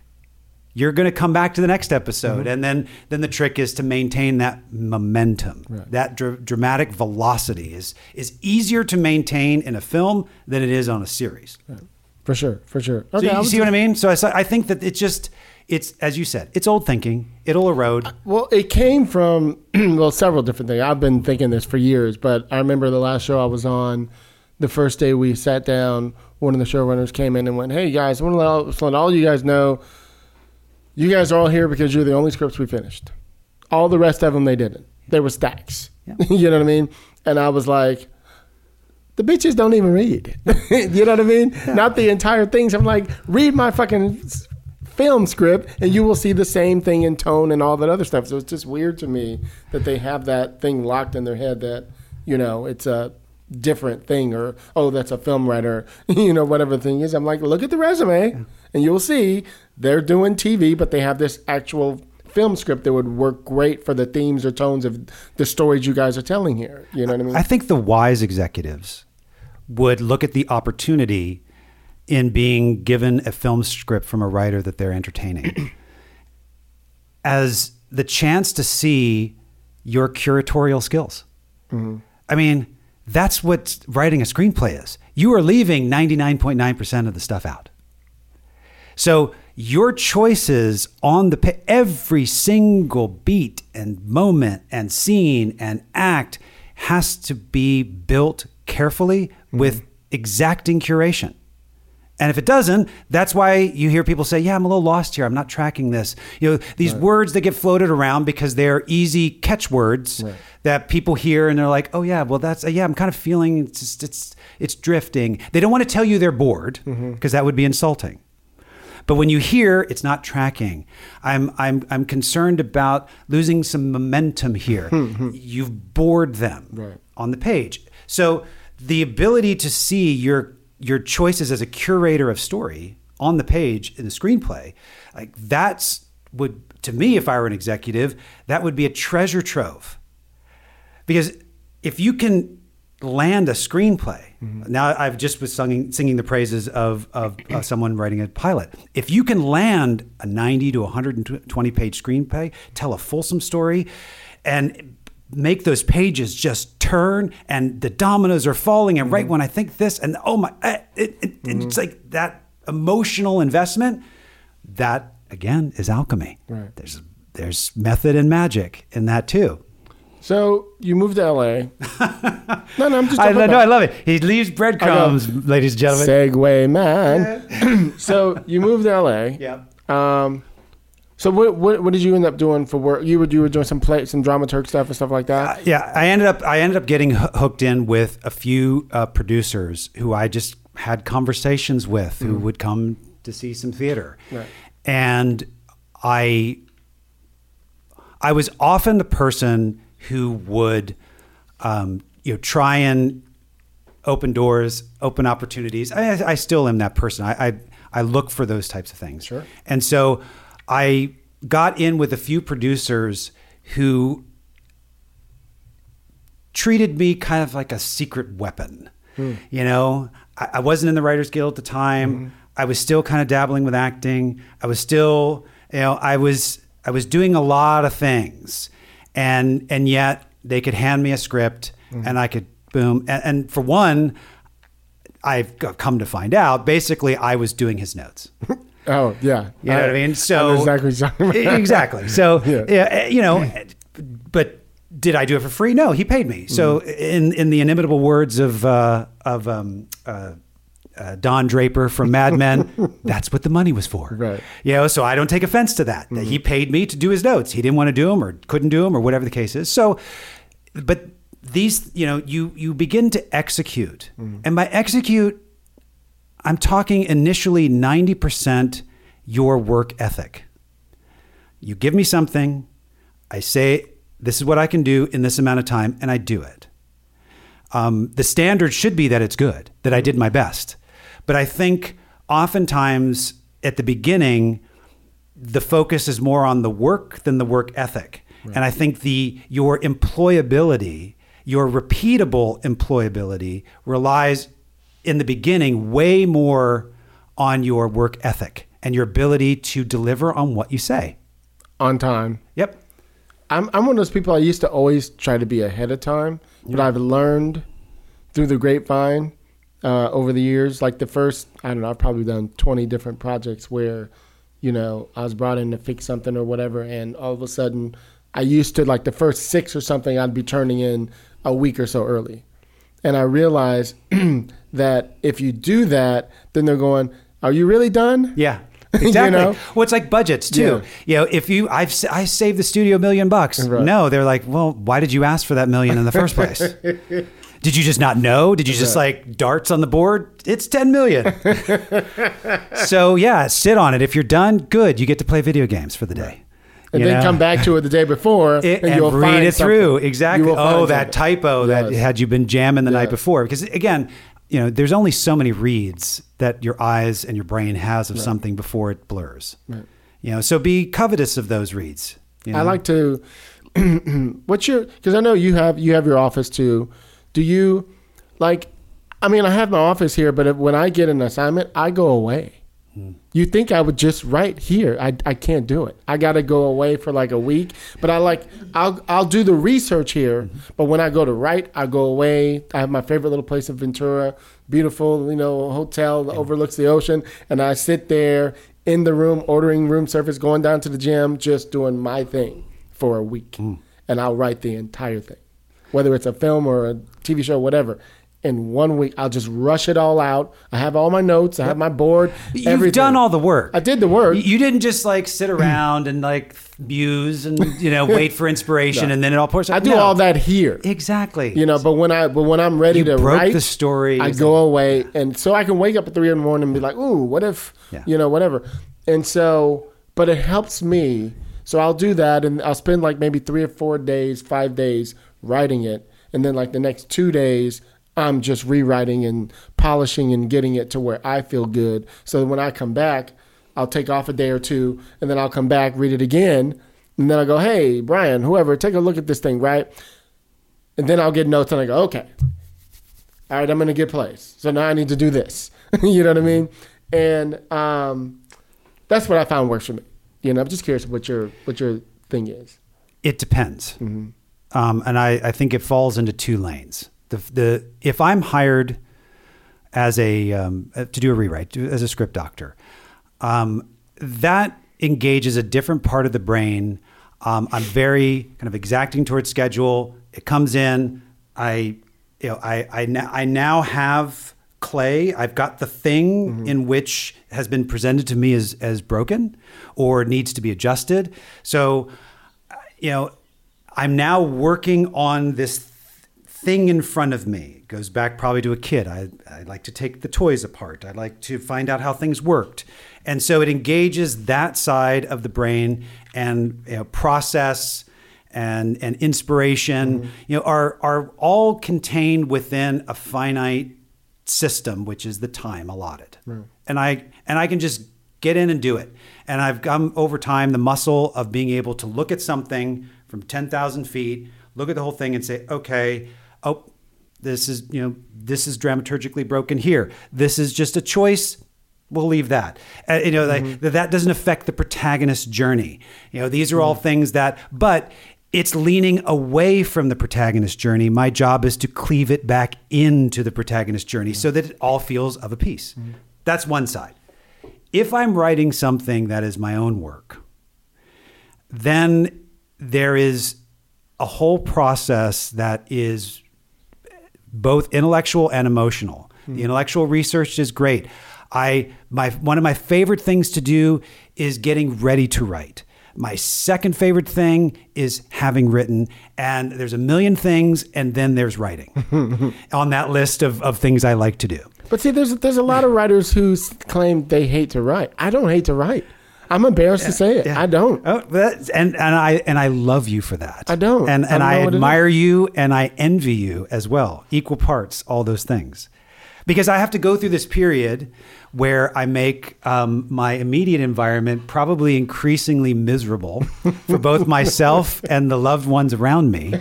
You're going to come back to the next episode. Mm-hmm. And then then the trick is to maintain that momentum. Right. That dr- dramatic velocity is is easier to maintain in a film than it is on a series. Right. For sure, for sure. Okay, so you see what I mean? So I, I think that it's just, it's as you said, it's old thinking. It'll erode. Well, it came from, well, several different things. I've been thinking this for years, but I remember the last show I was on, the first day we sat down, one of the showrunners came in and went, hey, guys, I want to let all, let all you guys know, you guys are all here because you're the only scripts we finished. All the rest of them, they didn't. They were stacks. Yeah. You know what I mean? And I was like, the bitches don't even read. You know what I mean? Yeah. Not the entire things. I'm like, read my fucking film script, and you will see the same thing in tone and all that other stuff. So it's just weird to me that they have that thing locked in their head that, you know, it's a different thing, or, oh, that's a film writer, you know, whatever the thing is. I'm like, look at the resume, and you'll see they're doing T V, but they have this actual film script that would work great for the themes or tones of the stories you guys are telling here. You know what I mean? I think the wise executives would look at the opportunity in being given a film script from a writer that they're entertaining as the chance to see your curatorial skills. Mm-hmm. I mean, that's what writing a screenplay is. You are leaving ninety-nine point nine percent of the stuff out. So your choices on the, every single beat and moment and scene and act has to be built carefully mm-hmm. with exacting curation. And if it doesn't, that's why you hear people say, yeah, I'm a little lost here. I'm not tracking this. You know, these right. words that get floated around because they're easy catchwords right. that people hear and they're like, oh yeah, well that's, yeah, I'm kind of feeling it's, just, it's, it's drifting. They don't want to tell you they're bored because mm-hmm. that would be insulting. But when you hear it's not tracking, I'm, I'm, I'm concerned about losing some momentum here. You've bored them right. on the page. So the ability to see your your choices as a curator of story on the page in the screenplay, like that's would, to me, if I were an executive, that would be a treasure trove. Because if you can land a screenplay, mm-hmm. now I've just was singing, singing the praises of, of uh, someone writing a pilot. If you can land a ninety to one hundred twenty page screenplay, tell a fulsome story, and make those pages just turn and the dominoes are falling and mm-hmm. right when I think this and oh my, it, it, mm-hmm. it's like that emotional investment, that again is alchemy. Right. There's there's method and magic in that too. So you moved to L A. no, no, I'm just I, No, I love it. He leaves breadcrumbs, ladies and gentlemen. Segway man. Yeah. So you moved to L A. Yeah. Um, So what, what what did you end up doing for work? You were you were doing some play some dramaturg stuff and stuff like that. Uh, yeah, I ended up I ended up getting hooked in with a few uh, producers who I just had conversations with mm-hmm. who would come to see some theater, right. and I I was often the person who would um, you know try and open doors, open opportunities. I, I still am that person. I, I I look for those types of things. Sure, and so. I got in with a few producers who treated me kind of like a secret weapon. Mm. You know, I, I wasn't in the Writers Guild at the time. Mm-hmm. I was still kind of dabbling with acting. I was still, you know, I was I was doing a lot of things, and and yet they could hand me a script mm. and I could boom. And, and for one, I've come to find out, basically I was doing his notes. Oh, yeah. You know I, what I mean? So exactly. Exactly. So, yeah. Yeah, you know, but did I do it for free? No, he paid me. So mm-hmm. in, in the inimitable words of, uh, of um, uh, uh, Don Draper from Mad Men, that's what the money was for. Right. You know, so I don't take offense to that. Mm-hmm. that. He paid me to do his notes. He didn't want to do them or couldn't do them or whatever the case is. So, but these, you know, you, you begin to execute. Mm-hmm. And by execute, I'm talking initially ninety percent your work ethic. You give me something, I say, this is what I can do in this amount of time, and I do it. Um, the standard should be that it's good, that I did my best. But I think oftentimes at the beginning, the focus is more on the work than the work ethic. Right. And I think the your employability, your repeatable employability relies in the beginning, way more on your work ethic and your ability to deliver on what you say. On time. Yep. I'm I'm one of those people, I used to always try to be ahead of time, yep. but I've learned through the grapevine uh, over the years, like the first, I don't know, I've probably done twenty different projects where, you know, I was brought in to fix something or whatever, and all of a sudden, I used to, like the first six or something, I'd be turning in a week or so early. And I realized that if you do that, then they're going, are you really done? Yeah, exactly. You know? Well, it's like budgets too. Yeah. You know, if you, I've, I saved the studio a million bucks. Right. No, they're like, well, why did you ask for that million in the first place? Did you just not know? Did you just like darts on the board? It's ten million. So yeah, sit on it. If you're done, good. You get to play video games for the day. Right. And you then know? come back to it the day before it, and you'll and read find it something. through. Exactly. Oh, something. that typo yes. that had you been jamming the yes. night before. Because again, you know, there's only so many reads that your eyes and your brain has of right. something before it blurs. Right. You know, so be covetous of those reads. You know? I like to. What's your? Because I know you have you have your office too. Do you like? I mean, I have my office here, but if, when I get an assignment, I go away. Hmm. You think I would just write here? I I can't do it. I got to go away for like a week. But I like I'll I'll do the research here. Mm-hmm. But when I go to write, I go away. I have my favorite little place in Ventura, beautiful, you know, hotel that yeah. overlooks the ocean, and I sit there in the room ordering room service, going down to the gym, just doing my thing for a week, mm. and I'll write the entire thing, whether it's a film or a T V show, whatever. In one week, I'll just rush it all out. I have all my notes. I have my board. You've everything. done all the work. I did the work. You didn't just like sit around and like muse and you know wait for inspiration no. and then it all pours out. I do no. all that here. Exactly. You know, but when I but when I'm ready you to broke write the story, I go away, and so I can wake up at three in the morning and be like, ooh, what if yeah. you know whatever, and so but it helps me. So I'll do that, and I'll spend like maybe three or four days, five days writing it, and then like the next two days. I'm just rewriting and polishing and getting it to where I feel good. So when I come back, I'll take off a day or two, and then I'll come back, read it again, and then I go, hey, Brian, whoever, take a look at this thing, right? And then I'll get notes, and I go, okay, all right, I'm in a good place. So now I need to do this. You know what I mean? And um, that's what I found works for me. You know, I'm just curious what your what your thing is. It depends. Mm-hmm. Um, and I, I think it falls into two lanes. The, the if I'm hired as a um, to do a rewrite to, as a script doctor, um, that engages a different part of the brain. Um, I'm very kind of exacting towards schedule. It comes in. I you know I I, I now have clay. I've got the thing mm-hmm. in which has been presented to me as as broken or needs to be adjusted. So you know I'm now working on this thing in front of me. It goes back probably to a kid. I, I like to take the toys apart. I like to find out how things worked. And so it engages that side of the brain, and you know, process and, and inspiration, mm-hmm. you know, are, are all contained within a finite system, which is the time allotted. Mm. And I, and I can just get in and do it. And I've come over time, the muscle of being able to look at something from ten thousand feet, look at the whole thing and say, okay, oh, this is, you know, this is dramaturgically broken here. This is just a choice. We'll leave that. Uh, you know, mm-hmm. that, that doesn't affect the protagonist's journey. You know, these are mm-hmm. all things that, but it's leaning away from the protagonist's journey. My job is to cleave it back into the protagonist's journey mm-hmm. so that it all feels of a piece. Mm-hmm. That's one side. If I'm writing something that is my own work, then there is a whole process that is both intellectual and emotional. Mm-hmm. The intellectual research is great. I my one of my favorite things to do is getting ready to write. My second favorite thing is having written, and there's a million things, and then there's writing on that list of, of things I like to do. But see, there's there's a lot of writers who claim they hate to write. I don't hate to write. I'm embarrassed yeah, to say it. Yeah. I don't. Oh, that's, and and I and I love you for that. I don't. And and I, I admire you, and I envy you as well. Equal parts, all those things, because I have to go through this period where I make um, my immediate environment probably increasingly miserable for both myself and the loved ones around me,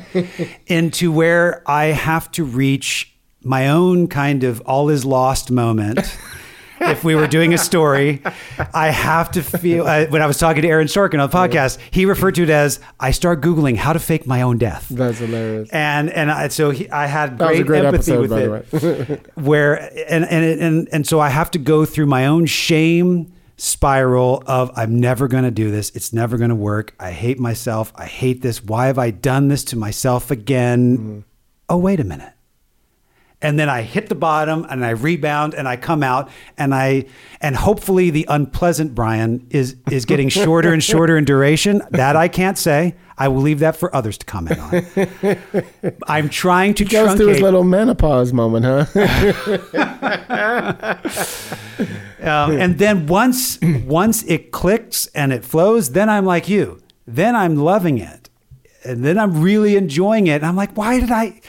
into where I have to reach my own kind of all is lost moment. If we were doing a story, I have to feel, uh, when I was talking to Aaron Sorkin on the podcast, he referred to it as, I start Googling how to fake my own death. That's hilarious. And and I, so he, I had great, great empathy episode, with it. Right. where and, and, and, and so I have to go through my own shame spiral of, I'm never going to do this. It's never going to work. I hate myself. I hate this. Why have I done this to myself again? Mm-hmm. Oh, wait a minute. and then I hit the bottom and I rebound and I come out and I, and hopefully the unpleasant Brian is, is getting shorter and shorter in duration. That I can't say. I will leave that for others to comment on. I'm trying to he goes truncate. Through his little menopause moment, huh? um, and then once, once it clicks and it flows, then I'm like you. Then I'm loving it. And then I'm really enjoying it. And I'm like, why did I...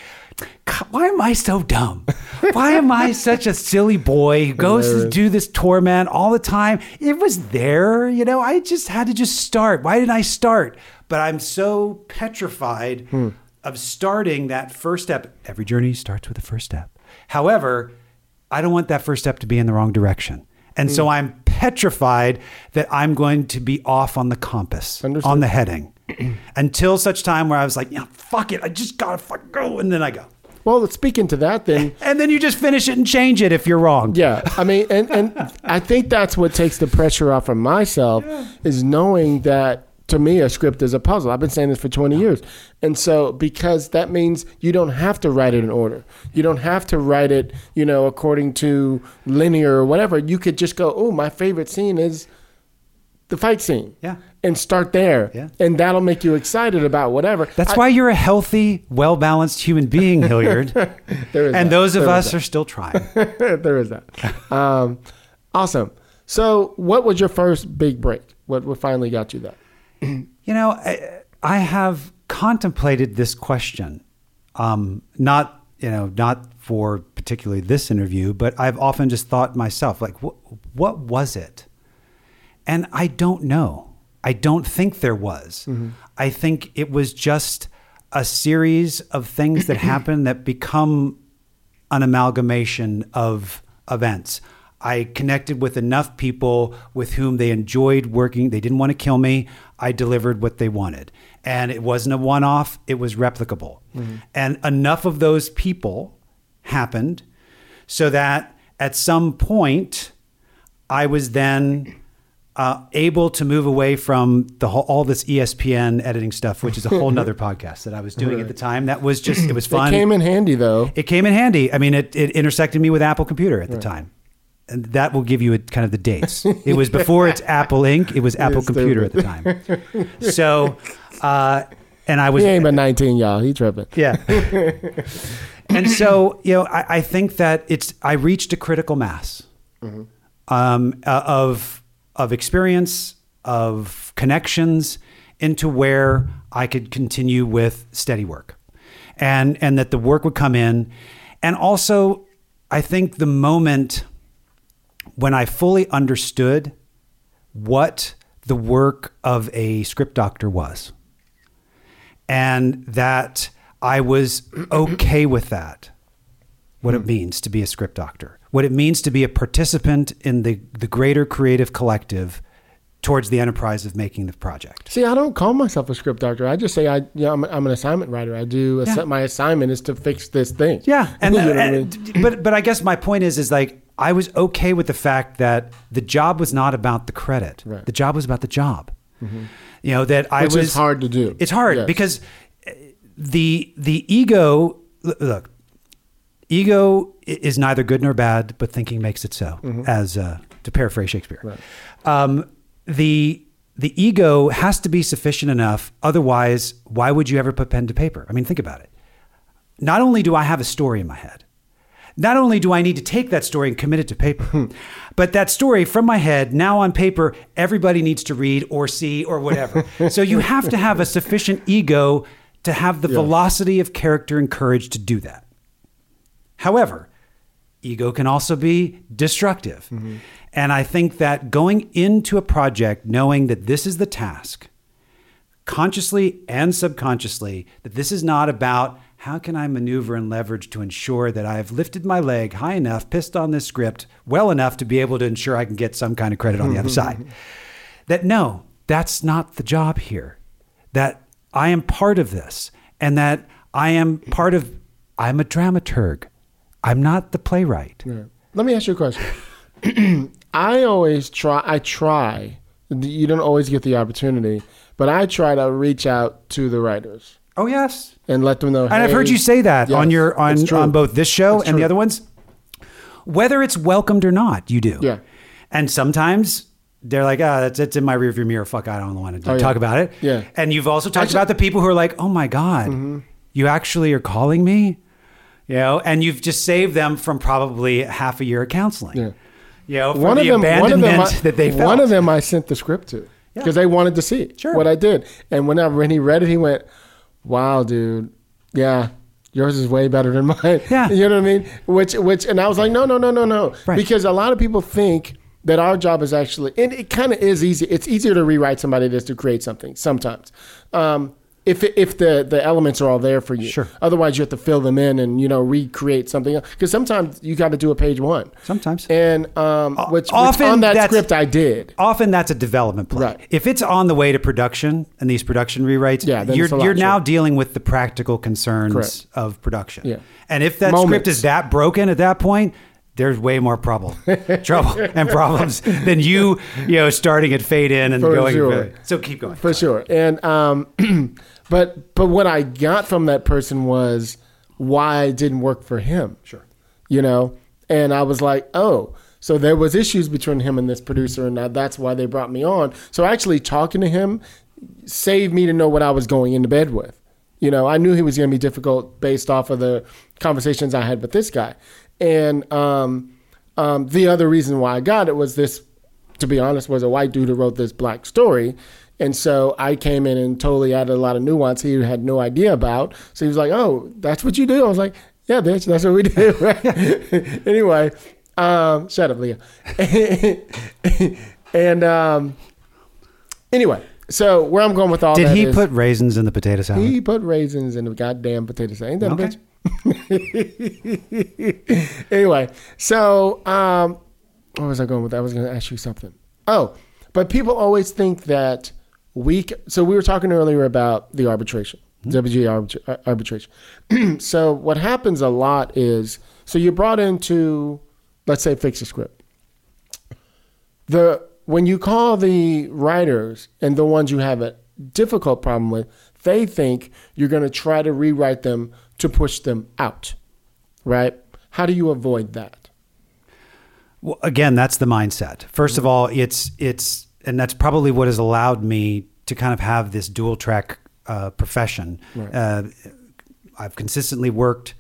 Why am I so dumb? Why am I such a silly boy who goes to do this torment all the time? It was there, you know, I just had to just start. Why didn't I start? But I'm so petrified hmm. of starting that first step. Every journey starts with a first step. However, I don't want that first step to be in the wrong direction. And hmm. so I'm petrified that I'm going to be off on the compass, Understood. on the heading. Until such time where I was like, yeah, fuck it. I just got to fucking go. And then I go. Well, speaking to that then. And then you just finish it and change it if you're wrong. Yeah. I mean, and, and I think that's what takes the pressure off of myself yeah. is knowing that, to me, a script is a puzzle. I've been saying this for twenty yeah. years. And so, because that means you don't have to write it in order. You don't have to write it, you know, according to linear or whatever. You could just go, oh, my favorite scene is the fight scene. Yeah. And start there. Yeah. And that'll make you excited about whatever. That's I, why you're a healthy, well-balanced human being, Hilliard. There is and that. those of there us are still trying. There is that. Um, awesome. So what was your first big break? What, what finally got you that? You know, I, I have contemplated this question. Um, not, you know, not for particularly this interview, but I've often just thought myself, like, wh- what was it? And I don't know. I don't think there was. Mm-hmm. I think it was just a series of things that happen that become an amalgamation of events. I connected with enough people with whom they enjoyed working. They didn't want to kill me. I delivered what they wanted. And it wasn't a one-off. It was replicable. Mm-hmm. And enough of those people happened so that at some point I was then... Uh, able to move away from the whole, all this E S P N editing stuff, which is a whole nother podcast that I was doing right. at the time. That was just, it was fun. It came in handy though. It came in handy. I mean, it, it intersected me with Apple Computer at right. the time. And that will give you a, kind of the dates. It was before it's Apple Incorporated. It was Apple Computer at the time. So, uh, and I was- He ain't but nineteen, y'all. He tripping. Yeah. And so, you know, I, I think that it's, I reached a critical mass mm-hmm. um, uh, of- of experience, of connections, into where I could continue with steady work. And and that the work would come in. And also, I think the moment when I fully understood what the work of a script doctor was, and that I was okay with that, what it means to be a script doctor. What it means to be a participant in the, the greater creative collective towards the enterprise of making the project. See, I don't call myself a script doctor. I just say I, you know, I'm, I'm an assignment writer. I do assi- yeah. my assignment is to fix this thing. Yeah, and, you know and, I mean? but but I guess my point is is like I was okay with the fact that the job was not about the credit. Right. The job was about the job. Mm-hmm. You know that I Which was is hard to do. It's hard yes. because the the ego look. Ego is neither good nor bad, but thinking makes it so, mm-hmm. as uh, to paraphrase Shakespeare. Right. Um, the the ego has to be sufficient enough. Otherwise, why would you ever put pen to paper? I mean, think about it. Not only do I have a story in my head, not only do I need to take that story and commit it to paper, hmm. but that story from my head, now on paper, everybody needs to read or see or whatever. So you have to have a sufficient ego to have the yeah. velocity of character and courage to do that. However, ego can also be destructive. Mm-hmm. And I think that going into a project, knowing that this is the task, consciously and subconsciously, that this is not about how can I maneuver and leverage to ensure that I've lifted my leg high enough, pissed on this script well enough to be able to ensure I can get some kind of credit on the other side. That no, that's not the job here. That I am part of this and that I am part of, I'm a dramaturg. I'm not the playwright. Yeah. Let me ask you a question. I always try, I try, you don't always get the opportunity, but I try to reach out to the writers. Oh yes, and let them know. And hey, I've heard you say that yes, on your on, on both this show and the other ones. Whether it's welcomed or not, you do. Yeah. And sometimes they're like, ah, oh, that's it's in my rearview mirror. Fuck, I don't want to oh, talk yeah. about it. Yeah. And you've also talked actually, about the people who are like, oh my god, mm-hmm. you actually are calling me, you know, and you've just saved them from probably half a year of counseling. Yeah. You know, from one the of them, abandonment one of them I, that they felt. One of them I sent the script to. Because yeah. they wanted to see sure. what I did. And when, I, when he read it, he went, wow, dude, yeah, yours is way better than mine. Yeah. You know what I mean? Which, which, and I was like, no, no, no, no, no. Right. Because a lot of people think that our job is actually, and it kind of is easy. It's easier to rewrite somebody than to create something sometimes. Um, if if the, the elements are all there for you. Sure. Otherwise, you have to fill them in and, you know, recreate something else. Because sometimes you got to do a page one. Sometimes. And um, which, often which on that script I did. Often that's a development play. Right. If it's on the way to production and these production rewrites, yeah, you're, lot, you're sure. now dealing with the practical concerns Correct. Of production. Yeah. And if that Moments. Script is that broken at that point, there's way more problem, trouble and problems than you, you know, starting at fade in and for going. Sure. So keep going. For Go sure. And, um, but, but what I got from that person was why it didn't work for him. Sure. You know? And I was like, oh, so there was issues between him and this producer. And now that's why they brought me on. So actually talking to him saved me to know what I was going into bed with. You know, I knew he was going to be difficult based off of the conversations I had with this guy. And um, um, the other reason why I got it was this, to be honest, was a white dude who wrote this black story. And so I came in and totally added a lot of nuance he had no idea about. So he was like, oh, that's what you do? I was like, yeah, bitch, that's what we do. Right? Anyway, um, shut up, Leah. And um, anyway, so where I'm going with all Did that Did he is, put raisins in the potato salad? He put raisins in the goddamn potato salad. Ain't that okay. a bitch? Anyway, so um, where was I going with that? I was going to ask you something. Oh, but people always think that we. So we were talking earlier about the arbitration, mm-hmm. W G A arbitra- arbitration. So what happens a lot is, so you're brought in to, let's say, fix a script. The when you call the writers and the ones you have a difficult problem with, they think you're going to try to rewrite them to push them out, right? How do you avoid that? Well, again, that's the mindset. First of all, it's, it's, and that's probably what has allowed me to kind of have this dual track uh, profession. Right. Uh, I've consistently worked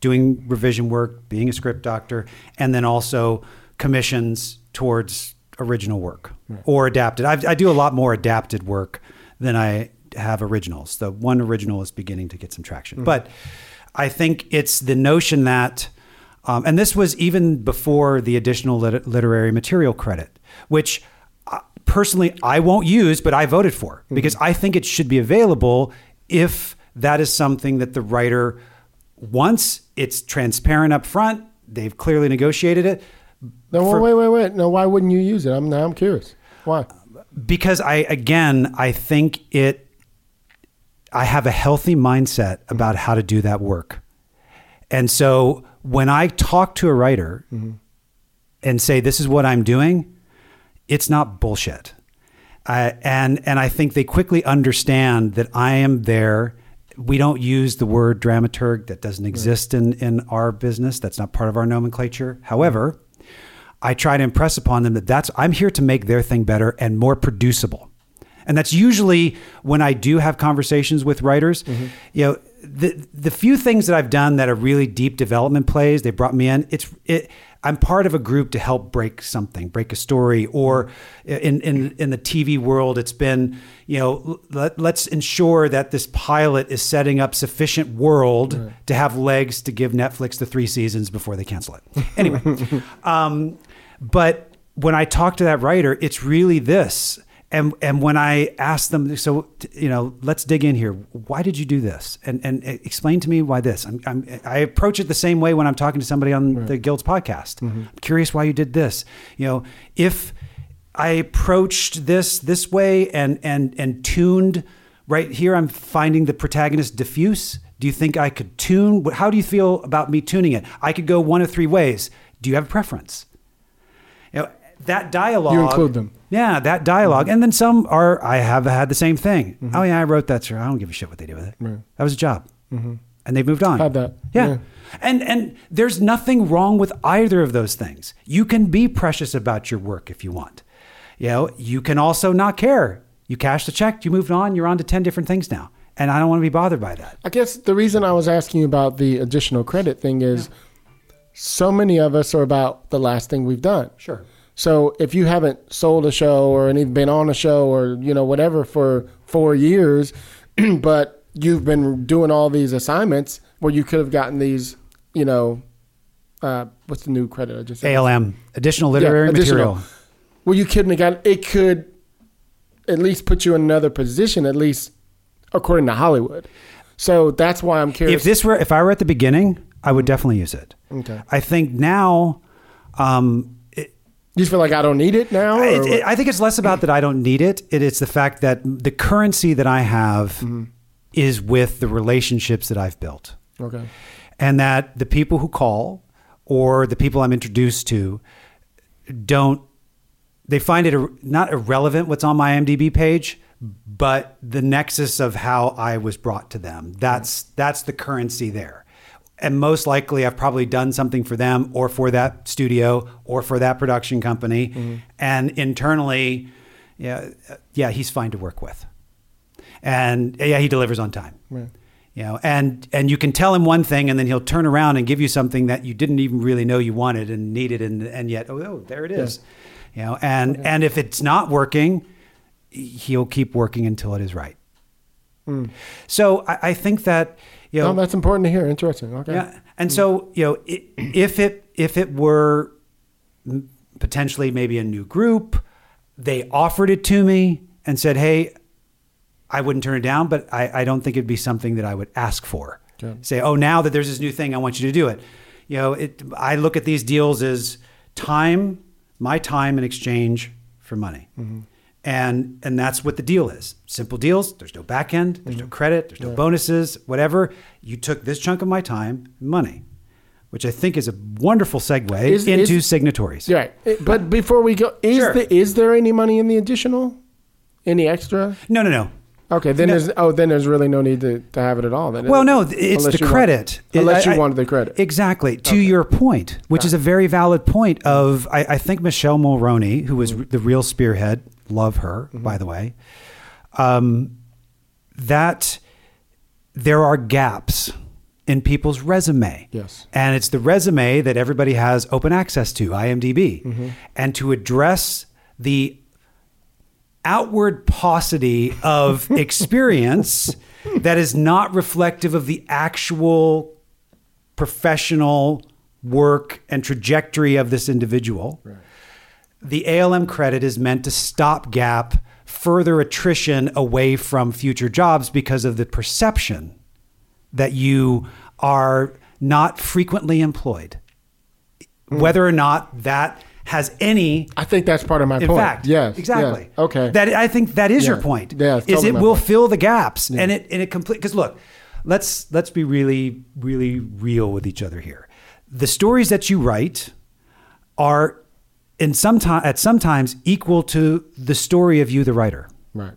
doing revision work, being a script doctor, and then also commissions towards original work right. or adapted. I've, I do a lot more adapted work than I have originals. The one original is beginning to get some traction, mm-hmm. but I think it's the notion that, um, and this was even before the additional lit- literary material credit, which uh, personally I won't use, but I voted for mm-hmm. because I think it should be available if that is something that the writer wants. It's transparent up front. They've clearly negotiated it. No, for, wait, wait, wait. No, why wouldn't you use it? I'm now I'm curious. Why? Because I, again, I think it, I have a healthy mindset about how to do that work. And so when I talk to a writer mm-hmm. and say, this is what I'm doing, it's not bullshit. Uh, and, and I think they quickly understand that I am there. We don't use the word dramaturg. That doesn't exist right. in, in our business. That's not part of our nomenclature. However, I try to impress upon them that that's, I'm here to make their thing better and more producible. And that's usually when I do have conversations with writers, mm-hmm. you know, the the few things that I've done that are really deep development plays, they brought me in. It's it. I'm part of a group to help break something, break a story, or in in, in the T V world, it's been, you know, let, let's ensure that this pilot is setting up sufficient world right. to have legs to give Netflix the three seasons before they cancel it. Anyway, um, but when I talk to that writer, it's really this. And and when I asked them, so, you know, let's dig in here. Why did you do this? And and explain to me why this. I'm, I'm, I approach it the same way when I'm talking to somebody on right. the Guild's podcast. Mm-hmm. I'm curious why you did this. You know, if I approached this this way and and and tuned right here, I'm finding the protagonist diffuse. Do you think I could tune? How do you feel about me tuning it? I could go one of three ways. Do you have a preference? You know, that dialogue. You include them. Yeah, that dialogue. Mm-hmm. And then some are, I have had the same thing. Mm-hmm. Oh, yeah, I wrote that, sir. I don't give a shit what they do with it. Right. That was a job. Mm-hmm. And they've moved on. Had that. Yeah. yeah. And and there's nothing wrong with either of those things. You can be precious about your work if you want. You know, you can also not care. You cash the check, you moved on, you're on to ten different things now. And I don't want to be bothered by that. I guess the reason I was asking you about the additional credit thing is yeah. so many of us are about the last thing we've done. Sure. So if you haven't sold a show or any, been on a show or, you know, whatever for four years, but you've been doing all these assignments where you could have gotten these, you know, uh, what's the new credit? I just said? A L M, additional literary yeah, additional. material. Well, you couldn't have gotten, it could at least put you in another position, at least according to Hollywood. So that's why I'm curious. If this were, if I were at the beginning, I would definitely use it. Okay. I think now, um, you feel like I don't need it now? It, it, I think it's less about that I don't need it. It is the fact that the currency that I have mm-hmm. is with the relationships that I've built. Okay. And that the people who call or the people I'm introduced to don't, they find it ir- not irrelevant what's on my I M D B page, but the nexus of how I was brought to them. That's, mm-hmm. that's the currency there. And most likely I've probably done something for them or for that studio or for that production company. Mm-hmm. And internally, yeah, yeah, he's fine to work with. And yeah, he delivers on time. Right. You know, and, and you can tell him one thing and then he'll turn around and give you something that you didn't even really know you wanted and needed. And, and yet, oh, oh, there it is. Yeah. You know, and, okay. and if it's not working, he'll keep working until it is right. Mm. So I, I think that, You know, no, that's important to hear. Interesting. Okay. Yeah. And so, you know, it, if it if it were potentially maybe a new group, they offered it to me and said, hey, I wouldn't turn it down, but I, I don't think it'd be something that I would ask for. Okay. Say, oh, now that there's this new thing, I want you to do it. You know, it, I look at these deals as time, my time in exchange for money. Mm-hmm. And and that's what the deal is. Simple deals. There's no back end. There's mm-hmm. no credit. There's no yeah. bonuses, whatever. You took this chunk of my time and money, which I think is a wonderful segue is, into is, signatories. Right. But before we go, is, sure. the, is there any money in the additional? Any extra? No, no, no. Okay. Then no. there's oh, then there's really no need to, to have it at all. Then well, no, it's the credit. Want, unless I, you I, wanted the credit. Exactly. To okay. your point, which right. is a very valid point of, I, I think Michelle Mulroney, who was mm-hmm. the real spearhead, love her, mm-hmm. by the way, um, that there are gaps in people's resume. Yes. And it's the resume that everybody has open access to, I M D B. Mm-hmm. And to address the outward paucity of experience that is not reflective of the actual professional work and trajectory of this individual. Right. The A L M credit is meant to stopgap further attrition away from future jobs because of the perception that you are not frequently employed, mm. whether or not that has any. I think that's part of my in point. In fact, yes, exactly. Yes. Okay, that I think that is yes. your point. Yes, is it will point. fill the gaps yes. and it and it complete because look, let's let's be really really real with each other here. The stories that you write are. And sometimes at sometimes equal to the story of you, the writer. Right.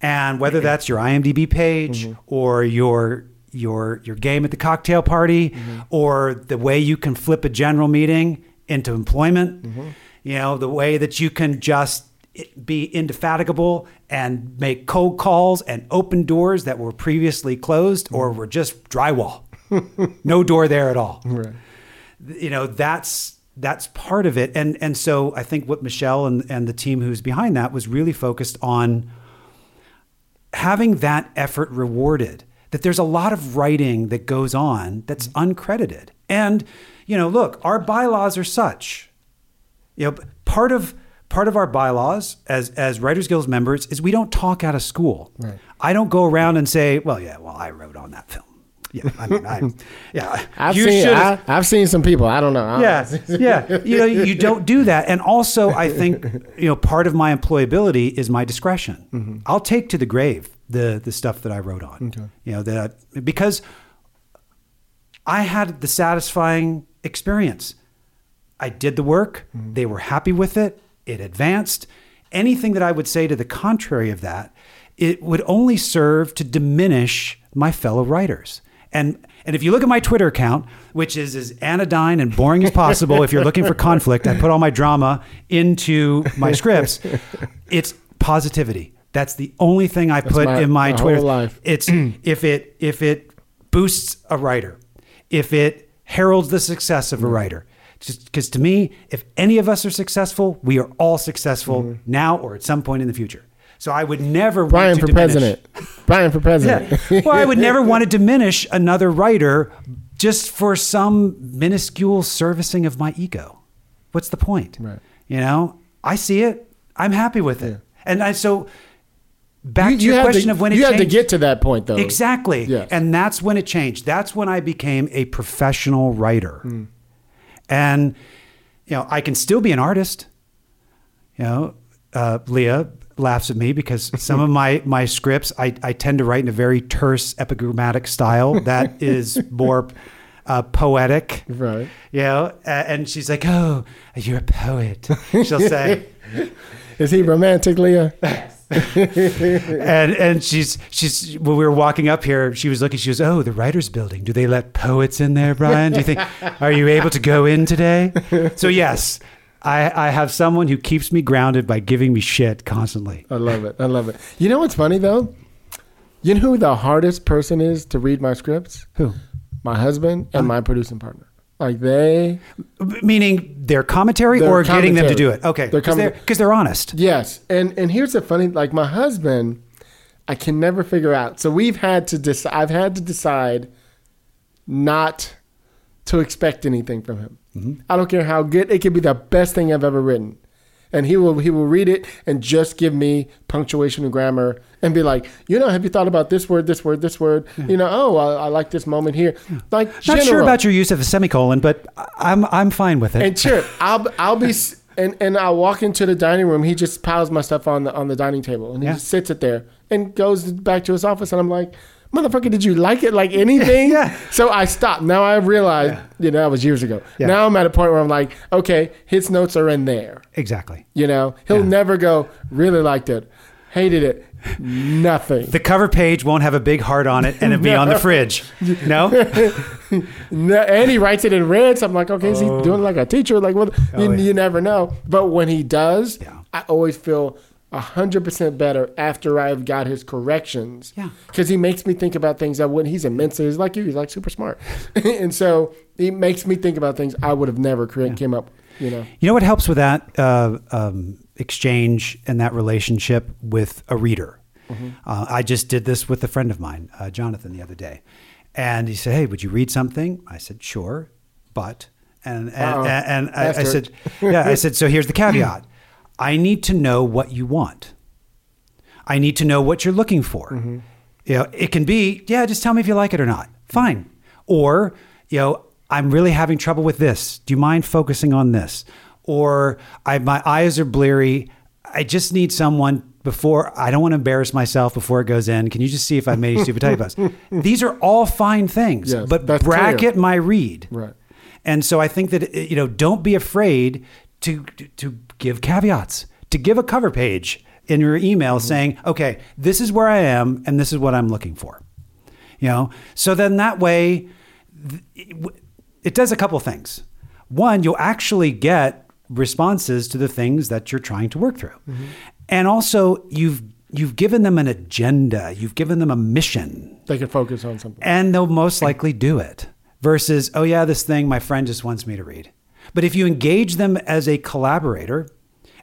And whether that's your I M D B page mm-hmm. or your your your game at the cocktail party mm-hmm. or the way you can flip a general meeting into employment, mm-hmm. you know, the way that you can just be indefatigable and make cold calls and open doors that were previously closed mm-hmm. or were just drywall. No door there at all. Right. You know, that's That's part of it. And and so I think what Michelle and, and the team who's behind that was really focused on having that effort rewarded, that there's a lot of writing that goes on that's uncredited. And, you know, look, our bylaws are such, you know, part of part of our bylaws as as Writers Guild members is we don't talk out of school. Right. I don't go around and say, well, yeah, well, I wrote on that film. Yeah, I mean, I, yeah. I've you seen I, I've seen some people. I don't know. I don't yeah, know. yeah. You know, you don't do that. And also, I think you know, part of my employability is my discretion. Mm-hmm. I'll take to the grave the the stuff that I wrote on. Okay. You know that I, because I had the satisfying experience. I did the work. Mm-hmm. They were happy with it. It advanced. Anything that I would say to the contrary of that, it would only serve to diminish my fellow writers. And and if you look at my Twitter account, which is as anodyne and boring as possible, if you're looking for conflict, I put all my drama into my scripts. It's positivity. That's the only thing I That's put my, in my, my Twitter. Whole life. It's if it if it boosts a writer, if it heralds the success of a writer. Just because to me, if any of us are successful, we are all successful mm-hmm. now or at some point in the future. So I would never Brian want to for diminish. President. Brian for president. Yeah. Well, I would never want to diminish another writer just for some minuscule servicing of my ego. What's the point? Right. You know, I see it. I'm happy with it. Yeah. And I, so back you, to you your question to, of when it you changed. You have to get to that point, though. Exactly. Yes. And that's when it changed. That's when I became a professional writer. Mm. And, you know, I can still be an artist. You know, uh, Leah laughs at me because some of my, my scripts, I, I tend to write in a very terse epigrammatic style that is more uh, poetic. Right. You know, and she's like, oh, you're a poet. She'll say. Is he romantic, Leah? Yes. and and she's, she's when we were walking up here, she was looking, she was, oh, the writer's building. Do they let poets in there, Brian? Do you think, are you able to go in today? So yes. I, I have someone who keeps me grounded by giving me shit constantly. I love it. I love it. You know what's funny, though? You know who the hardest person is to read my scripts? Who? My husband and huh? my producing partner. Like they... Meaning their commentary their or commentary. Getting them to do it? Okay. Because they're, they're honest. Yes. And and here's the funny... Like my husband, I can never figure out. So we've had to decide... I've had to decide not to expect anything from him. Mm-hmm. I don't care how good it could be, the best thing I've ever written, and he will he will read it and just give me punctuation and grammar and be like, you know, have you thought about this word, this word, this word? Yeah. You know, oh, I, I like this moment here. Yeah. Like, not general. Sure about your use of a semicolon, but I'm I'm fine with it. And sure, I'll I'll be and and I'll walk into the dining room. He just piles my stuff on the on the dining table and he yeah. just sits it there and goes back to his office, and I'm like, motherfucker, did you like it like anything? yeah. So I stopped. Now I realized, yeah. you know, that was years ago. Yeah. Now I'm at a point where I'm like, okay, his notes are in there. Exactly. You know, he'll yeah. never go, really liked it, hated it, nothing. The cover page won't have a big heart on it and it'll be no. on the fridge. No? no? And he writes it in red. So I'm like, okay, oh. is he doing like a teacher? Like, what? Well, oh, you, yeah. you never know. But when he does, yeah. I always feel one hundred percent better after I've got his corrections. Yeah. Because he makes me think about things I wouldn't. He's immense. He's like you. He's like super smart. And so he makes me think about things I would have never create, yeah. came up, you know. You know what helps with that uh, um, exchange and that relationship with a reader? Mm-hmm. Uh, I just did this with a friend of mine, uh, Jonathan, the other day. And he said, hey, would you read something? I said, sure, but. And, and, uh-uh. and, and I, I said, yeah, I said, so here's the caveat. I need to know what you want. I need to know what you're looking for. Mm-hmm. You know, it can be, yeah, just tell me if you like it or not. Fine. Or, you know, I'm really having trouble with this. Do you mind focusing on this? Or I, my eyes are bleary. I just need someone before, I don't want to embarrass myself before it goes in. Can you just see if I made a stupid type bus? These are all fine things, yes, but bracket clear. My read. Right. And so I think that, you know, don't be afraid to to give caveats, to give a cover page in your email mm-hmm. saying, okay, this is where I am and this is what I'm looking for. You know, so then that way it does a couple of things. One, you'll actually get responses to the things that you're trying to work through. Mm-hmm. And also you've you've given them an agenda, you've given them a mission. They can focus on something. And they'll most likely do it versus, oh yeah, this thing my friend just wants me to read. But if you engage them as a collaborator,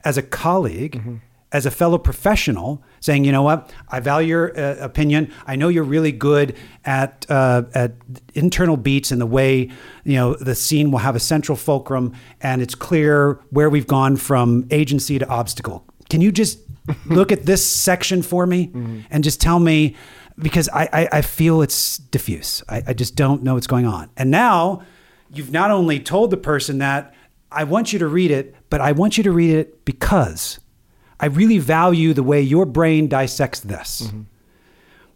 as a colleague, mm-hmm. as a fellow professional, saying, you know what, I value your uh, opinion. I know you're really good at uh, at internal beats and the way, you know, the scene will have a central fulcrum and it's clear where we've gone from agency to obstacle. Can you just look at this section for me mm-hmm. and just tell me, because I, I, I feel it's diffuse. I, I just don't know what's going on. And now... You've not only told the person that I want you to read it, but I want you to read it because I really value the way your brain dissects this. Mm-hmm.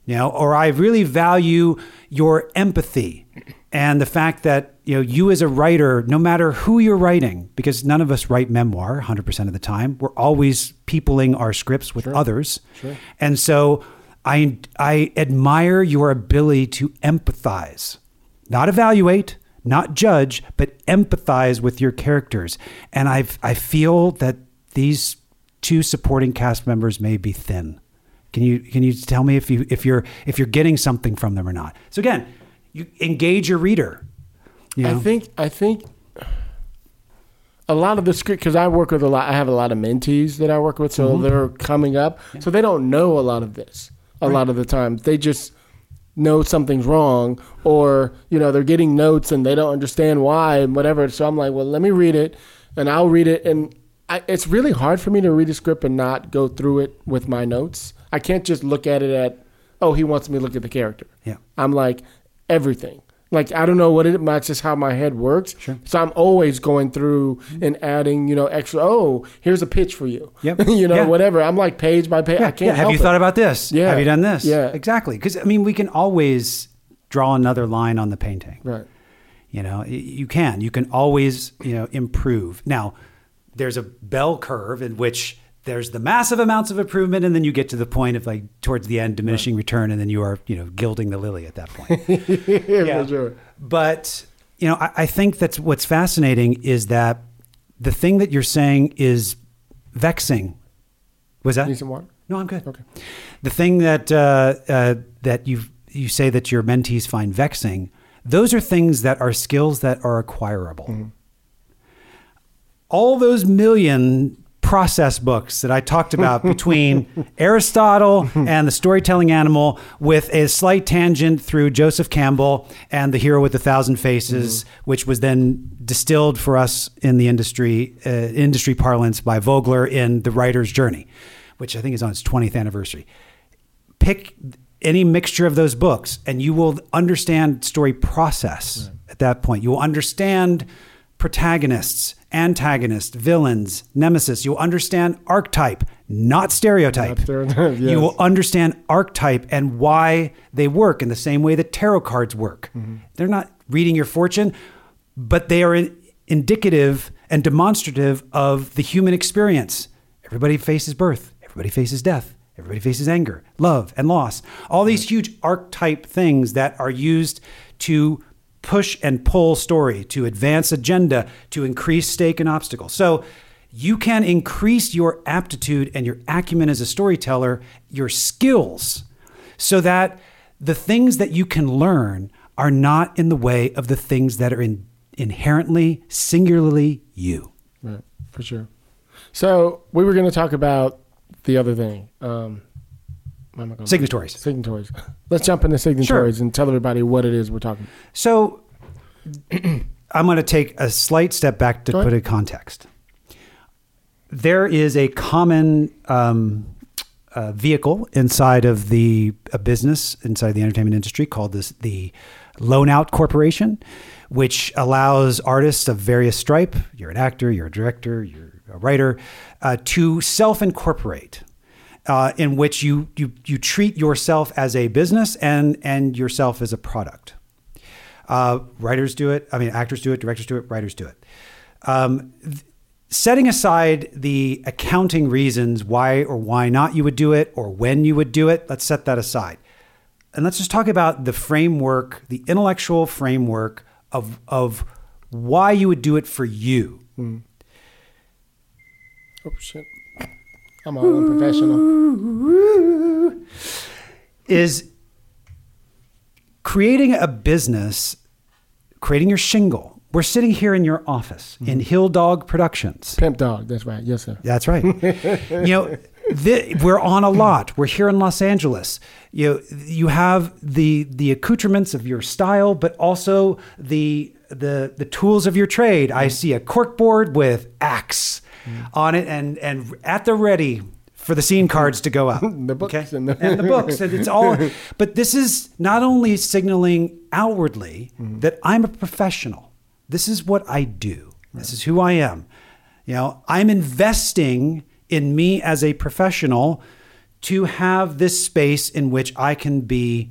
you know, or I really value your empathy and the fact that, you know, you as a writer, no matter who you're writing, because none of us write memoir one hundred percent of the time, we're always peopling our scripts with sure. others. Sure. And so I, I admire your ability to empathize, not evaluate, not judge, but empathize with your characters. And I've, I feel that these two supporting cast members may be thin. Can you can you tell me if you if you're if you're getting something from them or not? So again, you engage your reader. You know? I think I think a lot of the script, because I work with a lot. I have a lot of mentees that I work with, so mm-hmm. they're coming up, yeah. so they don't know a lot of this. A right. lot of the time, they just know something's wrong, or you know, they're getting notes and they don't understand why and whatever. So I'm like, well, let me read it, and I'll read it. And I, it's really hard for me to read a script and not go through it with my notes. I can't just look at it at, oh, he wants me to look at the character. Yeah, I'm like, everything. Like, I don't know what it is, that's just how my head works. Sure. So I'm always going through and adding, you know, extra, oh, here's a pitch for you. Yep. you know, yeah. whatever. I'm like page by page. Yeah. I can't yeah. Have help you it. Thought about this? Yeah. Have you done this? Yeah. Exactly. Because, I mean, we can always draw another line on the painting. Right. You know, you can. You can always, you know, improve. Now, there's a bell curve in which there's the massive amounts of improvement, and then you get to the point of, like, towards the end, diminishing right. return, and then you are, you know, gilding the lily at that point. yeah, for sure. But, you know, I, I think that's what's fascinating is that the thing that you're saying is vexing. Was that? Need some water? No, I'm good. Okay. The thing that uh, uh, that you you say that your mentees find vexing, those are things that are skills that are acquirable. Mm-hmm. All those million process books that I talked about between Aristotle and The Storytelling Animal, with a slight tangent through Joseph Campbell and The Hero with a Thousand Faces, mm-hmm. which was then distilled for us in the industry, uh, industry parlance by Vogler in The Writer's Journey, which I think is on its twentieth anniversary. Pick any mixture of those books and you will understand story process right. at that point. You will understand protagonists, antagonists, villains, nemesis. You'll understand archetype, not stereotype. Not stereotype, yes. You will understand archetype and why they work in the same way that tarot cards work. Mm-hmm. They're not reading your fortune, but they are indicative and demonstrative of the human experience. Everybody faces birth. Everybody faces death. Everybody faces anger, love, and loss. All these huge archetype things that are used to push and pull story, to advance agenda, to increase stake and obstacle. So you can increase your aptitude and your acumen as a storyteller, your skills, so that the things that you can learn are not in the way of the things that are in, inherently, singularly you. Right, for sure. So we were going to talk about the other thing. Um, Signatories. Signatories. Let's jump into signatories sure. and tell everybody what it is we're talking about. So I'm going to take a slight step back to put it in context. There is a common um, uh, vehicle inside of the a business, inside the entertainment industry, called this the Loan Out Corporation, which allows artists of various stripe, you're an actor, you're a director, you're a writer, uh, to self-incorporate. Uh, in which you, you you treat yourself as a business and and yourself as a product. Uh, writers do it. I mean, actors do it. Directors do it. Writers do it. Um, th- setting aside the accounting reasons why or why not you would do it or when you would do it, let's set that aside. And let's just talk about the framework, the intellectual framework of, of why you would do it for you. Mm. Oh, shit. I'm all unprofessional. Is creating a business, creating your shingle. We're sitting here in your office mm-hmm. in Hill Dog Productions. Pimp Dog, that's right. Yes, sir. That's right. you know, th- we're on a lot. We're here in Los Angeles. You know, you have the the accoutrements of your style, but also the the the tools of your trade. Mm-hmm. I see a corkboard with axe. Mm. On it and and at the ready for the scene cards to go up. the books okay? and, the- and the books. And it's all. But this is not only signaling outwardly mm. that I'm a professional. This is what I do. Right. This is who I am. You know, I'm investing in me as a professional to have this space in which I can be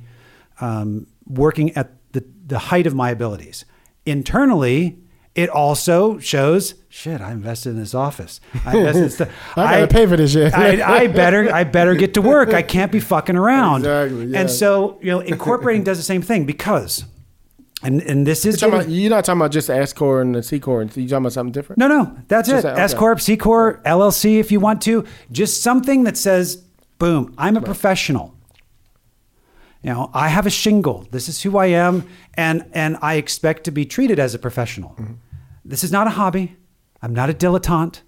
um, working at the, the height of my abilities. Internally, it also shows, shit, I invested in this office. I invested in stuff. I gotta pay for this shit. I, I better I better get to work. I can't be fucking around. Exactly. Yeah. And so, you know, incorporating does the same thing because, and and this is you're, talking about, you're not talking about just the S Corp and the C Corp. You're talking about something different. No, no, that's just it. Like, okay. S Corp, C Corp, L L C, if you want to, just something that says, boom, I'm a right. professional. You know, I have a shingle. This is who I am, and and I expect to be treated as a professional. Mm-hmm. This is not a hobby. I'm not a dilettante.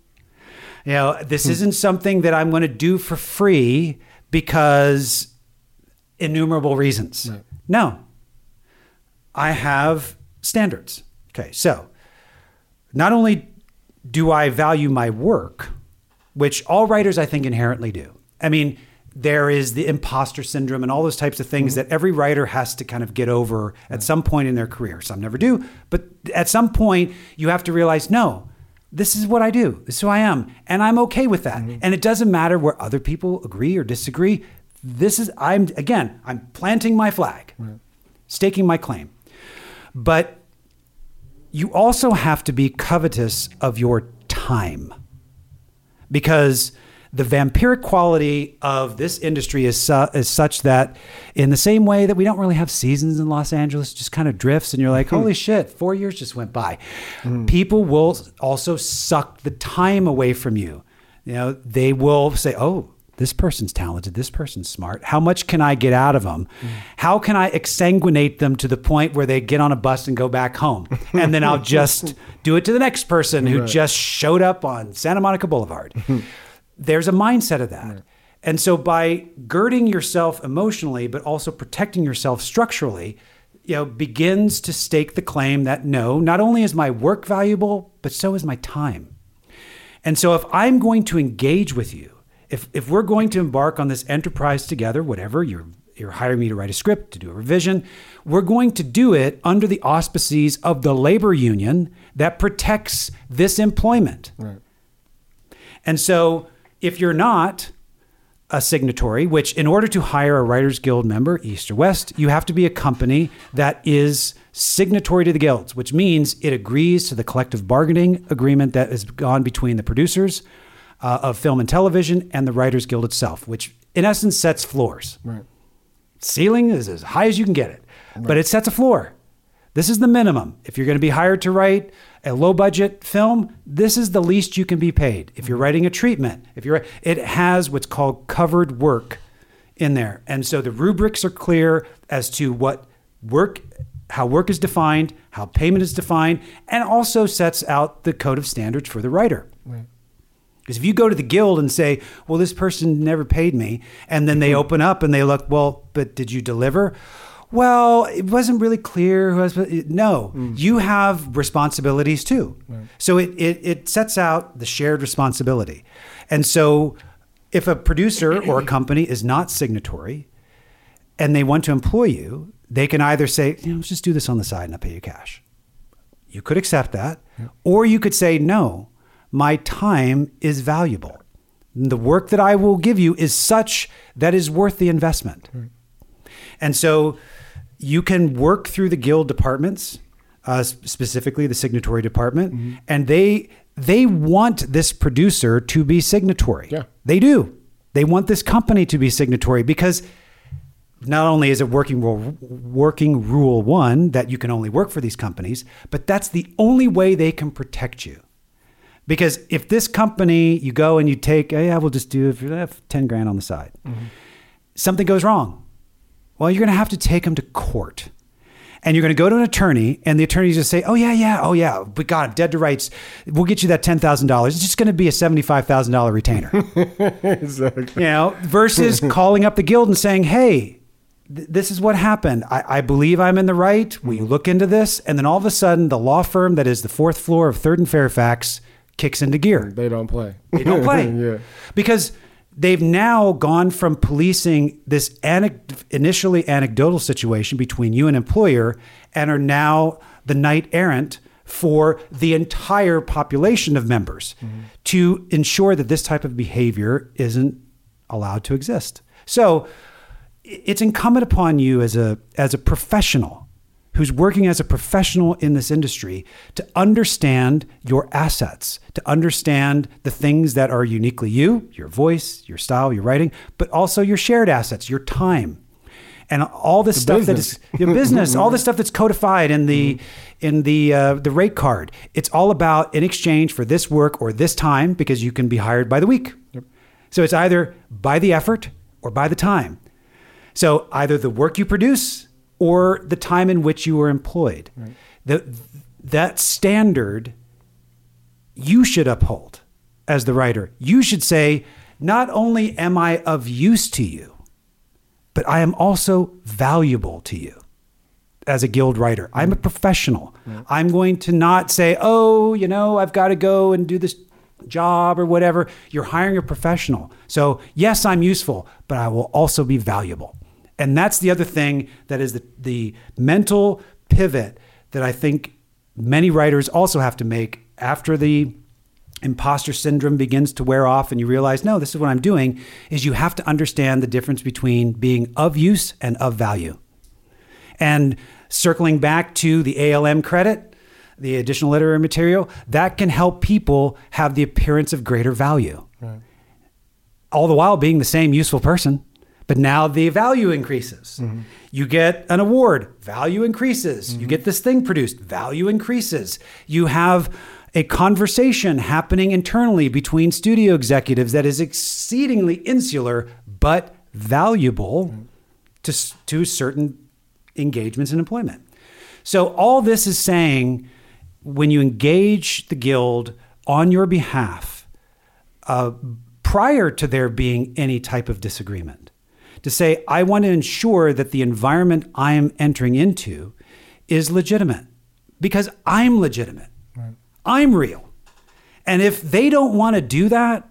You know, this hmm. isn't something that I'm going to do for free because innumerable reasons. Right. No, I have standards. Okay, so not only do I value my work, which all writers I think inherently do. I mean, there is the imposter syndrome and all those types of things mm-hmm. that every writer has to kind of get over at some point in their career. Some never do, but at some point you have to realize, no, this is what I do. This is who I am. And I'm okay with that. Mm-hmm. And it doesn't matter where other people agree or disagree. This is, I'm again, I'm planting my flag, right. staking my claim. But you also have to be covetous of your time, because the vampiric quality of this industry is, su- is such that in the same way that we don't really have seasons in Los Angeles, just kind of drifts and you're like, holy shit, four years just went by. Mm. People will also suck the time away from you. You know, they will say, oh, this person's talented. This person's smart. How much can I get out of them? Mm. How can I exsanguinate them to the point where they get on a bus and go back home? And then I'll just do it to the next person who right. just showed up on Santa Monica Boulevard. There's a mindset of that. Right. And so by girding yourself emotionally, but also protecting yourself structurally, you know, begins to stake the claim that no, not only is my work valuable, but so is my time. And so if I'm going to engage with you, if if we're going to embark on this enterprise together, whatever, you're you're hiring me to write a script, to do a revision, we're going to do it under the auspices of the labor union that protects this employment. Right. And so if you're not a signatory, which in order to hire a Writers Guild member, East or West, you have to be a company that is signatory to the guilds, which means it agrees to the collective bargaining agreement that has gone between the producers uh, of film and television and the Writers Guild itself, which in essence sets floors. Right. Ceiling is as high as you can get it, right. but it sets a floor. This is the minimum. If you're going to be hired to write a low budget film, this is the least you can be paid. If you're writing a treatment, if you're, it has what's called covered work in there. And so the rubrics are clear as to what work, how work is defined, how payment is defined, and also sets out the code of standards for the writer. Right. Because if you go to the guild and say, well, this person never paid me, and then they open up and they look, well, but did you deliver? Well, it wasn't really clear who I was. No, mm. you have responsibilities too. Right. So it, it it sets out the shared responsibility. And so if a producer or a company is not signatory and they want to employ you, they can either say, you know, let's just do this on the side and I'll pay you cash. You could accept that. Yep. Or you could say, no, my time is valuable. The work that I will give you is such that is worth the investment. Right. And so you can work through the guild departments, uh, specifically the signatory department, mm-hmm. and they they want this producer to be signatory. Yeah. They do. They want this company to be signatory because not only is it working rule, working rule one that you can only work for these companies, but that's the only way they can protect you. Because if this company, you go and you take, oh, yeah, we'll just do ten grand on the side. Mm-hmm. Something goes wrong. Well, you're going to have to take them to court and you're going to go to an attorney and the attorney's just say, oh yeah, yeah. Oh yeah. We got him dead to rights. We'll get you that ten thousand dollars. It's just going to be a seventy-five thousand dollars retainer, exactly. You know, versus calling up the guild and saying, hey, th- this is what happened. I-, I believe I'm in the right. Will you look into this? And then all of a sudden the law firm that is the fourth floor of Third and Fairfax kicks into gear. They don't play. They don't play. Yeah. Because they've now gone from policing this anec- initially anecdotal situation between you and employer and are now the knight errant for the entire population of members mm-hmm. to ensure that this type of behavior isn't allowed to exist. So it's incumbent upon you as a as a professional who's working as a professional in this industry to understand your assets, to understand the things that are uniquely you, your voice, your style, your writing, but also your shared assets, your time, and all this the stuff business. that is your business, all the stuff that's codified in the mm-hmm. in the uh, the rate card. It's all about in exchange for this work or this time, because you can be hired by the week. Yep. So it's either by the effort or by the time. So either the work you produce or the time in which you were employed. Right. The, that standard you should uphold as the writer. You should say, not only am I of use to you, but I am also valuable to you as a guild writer. I'm a professional. Right. I'm going to not say, oh, you know, I've got to go and do this job or whatever. You're hiring a professional. So yes, I'm useful, but I will also be valuable. And that's the other thing that is the, the mental pivot that I think many writers also have to make after the imposter syndrome begins to wear off and you realize, no, this is what I'm doing, is you have to understand the difference between being of use and of value. And circling back to the A L M credit, the additional literary material, that can help people have the appearance of greater value. Right. All the while being the same useful person. But now the value increases. Mm-hmm. You get an award, value increases. Mm-hmm. You get this thing produced, value increases. You have a conversation happening internally between studio executives that is exceedingly insular, but valuable mm-hmm. to, to certain engagements and employment. So all this is saying, when you engage the guild on your behalf, uh, prior to there being any type of disagreement, to say, I want to ensure that the environment I am entering into is legitimate, because I'm legitimate. Right. I'm real. And if they don't want to do that,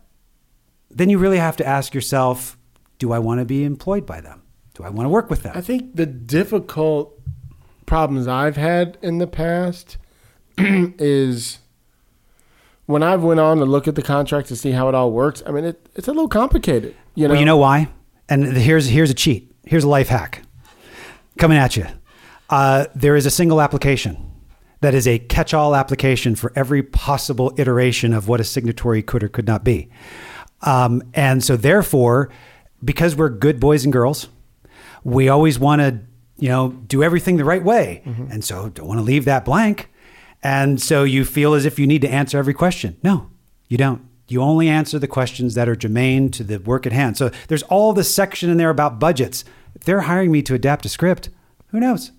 then you really have to ask yourself, do I want to be employed by them? Do I want to work with them? I think the difficult problems I've had in the past is when I've went on to look at the contract to see how it all works. I mean, it, it's a little complicated. You know? Well, you know why? And here's here's a cheat. Here's a life hack coming at you. Uh, there is a single application that is a catch-all application for every possible iteration of what a signatory could or could not be. Um, and so therefore, because we're good boys and girls, we always want to, you know, do everything the right way. Mm-hmm. And so don't want to leave that blank. And so you feel as if you need to answer every question. No, you don't. You only answer the questions that are germane to the work at hand. So there's all this section in there about budgets. If they're hiring me to adapt a script, who knows?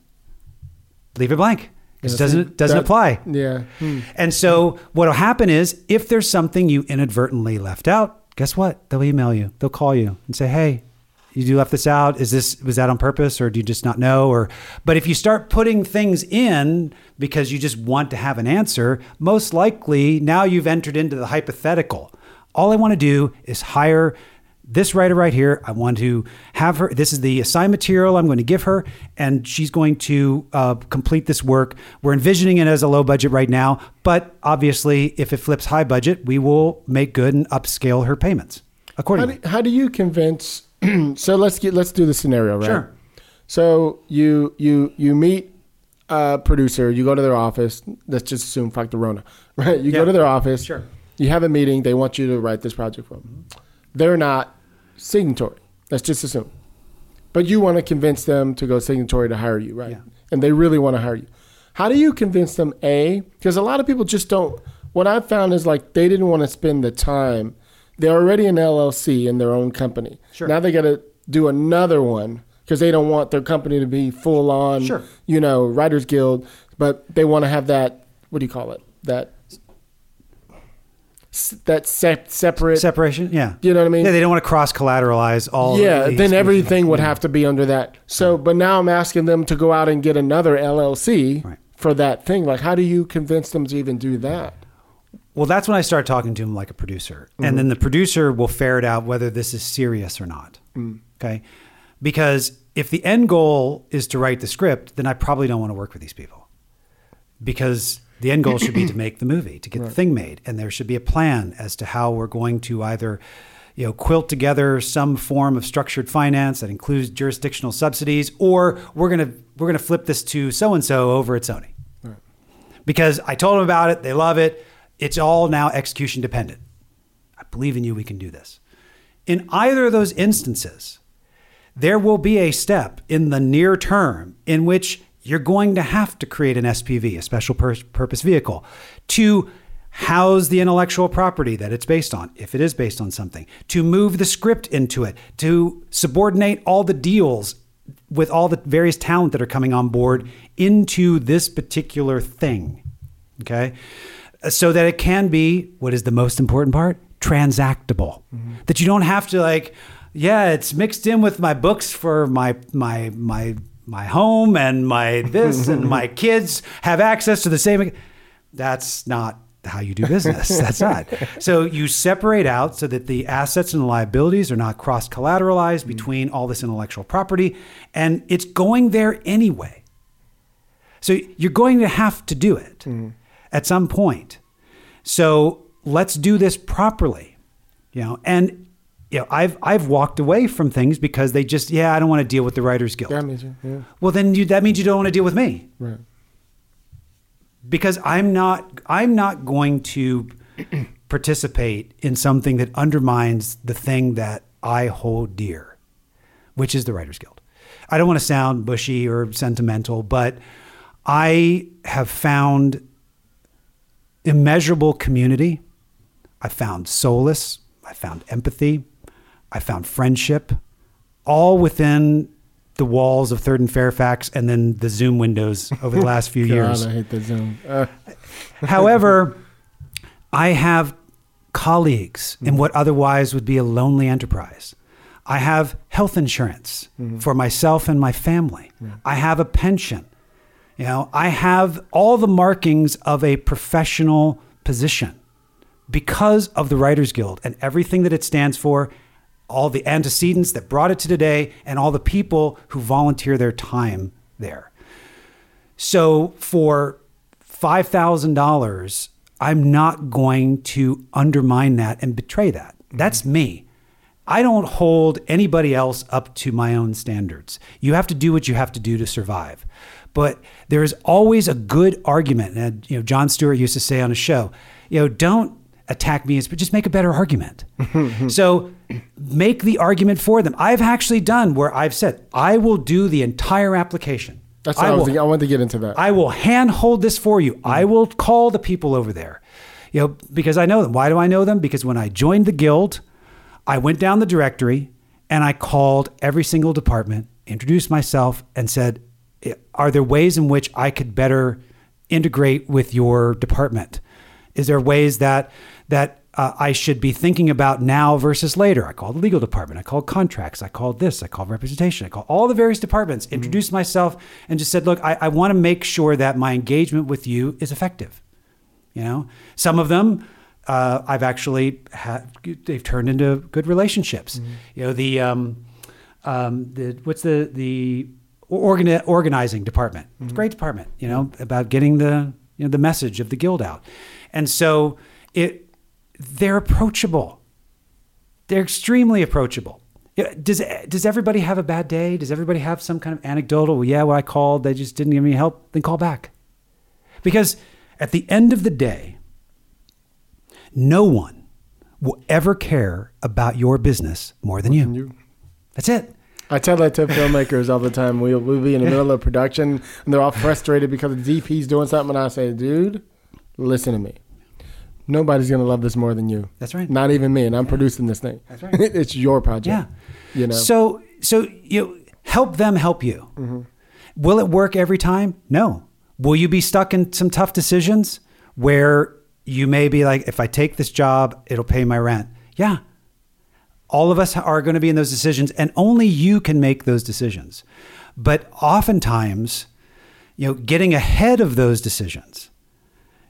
Leave it blank. It yes, doesn't doesn't that, apply. Yeah. Hmm. And so what'll happen is, if there's something you inadvertently left out, guess what? They'll email you. They'll call you and say, "Hey, you left this out. Is this was that on purpose, or do you just not know?" Or, but if you start putting things in because you just want to have an answer, most likely now you've entered into the hypothetical. All I want to do is hire this writer right here. I want to have her. This is the assigned material I'm going to give her, and she's going to uh, complete this work. We're envisioning it as a low budget right now, but obviously, if it flips high budget, we will make good and upscale her payments accordingly. How do, how do you convince? So let's get let's do the scenario, right? Sure. So you you you meet a producer, you go to their office. Let's just assume Factorona, right? You yeah. go to their office. Sure. You have a meeting. They want you to write this project for them. They're not signatory. Let's just assume, but you want to convince them to go signatory to hire you, right? Yeah. And they really want to hire you. How do you convince them? A, because a lot of people just don't. What I've found is like they didn't want to spend the time. They're already an L L C in their own company. Sure. Now they got to do another one because they don't want their company to be full on, sure. you know, Writers Guild, but they want to have that, what do you call it? That that se- separate. Separation, yeah. You know what I mean? Yeah, they don't want to cross-collateralize all yeah, of these. Yeah, then everything would have to be under that. So, right. But now I'm asking them to go out and get another L L C right. for that thing. Like, how do you convince them to even do that? Well, that's when I start talking to him like a producer. Mm-hmm. And then the producer will ferret out whether this is serious or not. Mm. Okay. Because if the end goal is to write the script, then I probably don't want to work with these people. Because the end goal should be to make the movie, to get right. the thing made. And there should be a plan as to how we're going to either, you know, quilt together some form of structured finance that includes jurisdictional subsidies, or we're gonna we're gonna flip this to so and so over at Sony, right? Because I told them about it, they love it. It's all now execution dependent. I believe in you. We can do this. In either of those instances, there will be a step in the near term in which you're going to have to create an S P V, a special pur- purpose vehicle, to house the intellectual property that it's based on, if it is based on something, to move the script into it, to subordinate all the deals with all the various talent that are coming on board into this particular thing, okay? So that it can be, what is the most important part? Transactable. Mm-hmm. That you don't have to like, yeah, it's mixed in with my books for my my my my home and my this and my kids have access to the same. That's not how you do business. That's not. So you separate out so that the assets and the liabilities are not cross-collateralized mm-hmm. between all this intellectual property, and it's going there anyway. So you're going to have to do it mm-hmm. at some point. So let's do this properly, you know, and you know, I've I've walked away from things because they just, yeah, I don't want to deal with the Writers Guild. That means, yeah. Well, then you, that means you don't want to deal with me. Right. Because I'm not I'm not going to participate in something that undermines the thing that I hold dear, which is the Writers Guild. I don't want to sound bushy or sentimental, but I have found immeasurable community. I found solace. I found empathy. I found friendship, all within the walls of Third and Fairfax and then the Zoom windows over the last few God, years. I hate the Zoom. Uh. However, I have colleagues mm-hmm. in what otherwise would be a lonely enterprise. I have health insurance mm-hmm. for myself and my family. Mm-hmm. I have a pension. You know, I have all the markings of a professional position because of the Writers Guild and everything that it stands for, all the antecedents that brought it to today, and all the people who volunteer their time there. So for five thousand dollars, I'm not going to undermine that and betray that. Mm-hmm. That's me. I don't hold anybody else up to my own standards. You have to do what you have to do to survive. But there is always a good argument. And you know, Jon Stewart used to say on a show, you know, don't attack me, but just make a better argument. So make the argument for them. I've actually done where I've said, I will do the entire application. That's what I, I, was will, I wanted to get into that. I will hand hold this for you. Mm-hmm. I will call the people over there, you know, because I know them. Why do I know them? Because when I joined the Guild, I went down the directory and I called every single department, introduced myself and said, are there ways in which I could better integrate with your department? Is there ways that that uh, I should be thinking about now versus later? I called the legal department. I called contracts. I called this. I called representation. I called all the various departments, introduced mm-hmm. myself and just said, look, I, I want to make sure that my engagement with you is effective. You know, some of them uh, I've actually had, they've turned into good relationships. Mm-hmm. You know, the, um, um, the what's the, the organi- organizing department. Mm-hmm. It's a great department, you know, mm-hmm. about getting the, you know, the message of the Guild out. And so it, they're approachable. They're extremely approachable. Does does everybody have a bad day? Does everybody have some kind of anecdotal, well, yeah, well, I called, they just didn't give me help? Then call back. Because at the end of the day, no one will ever care about your business more than you. you. That's it. I tell that to filmmakers all the time. We'll, we'll be in the middle of production and they're all frustrated because the D P's doing something and I say, dude, listen to me. Nobody's going to love this more than you. That's right. Not even me. And I'm yeah. producing this thing. That's right. It's your project. Yeah. You know? So, so you help them help you. Mm-hmm. Will it work every time? No. Will you be stuck in some tough decisions where you may be like, if I take this job, it'll pay my rent? Yeah. All of us are going to be in those decisions and only you can make those decisions. But oftentimes, you know, getting ahead of those decisions,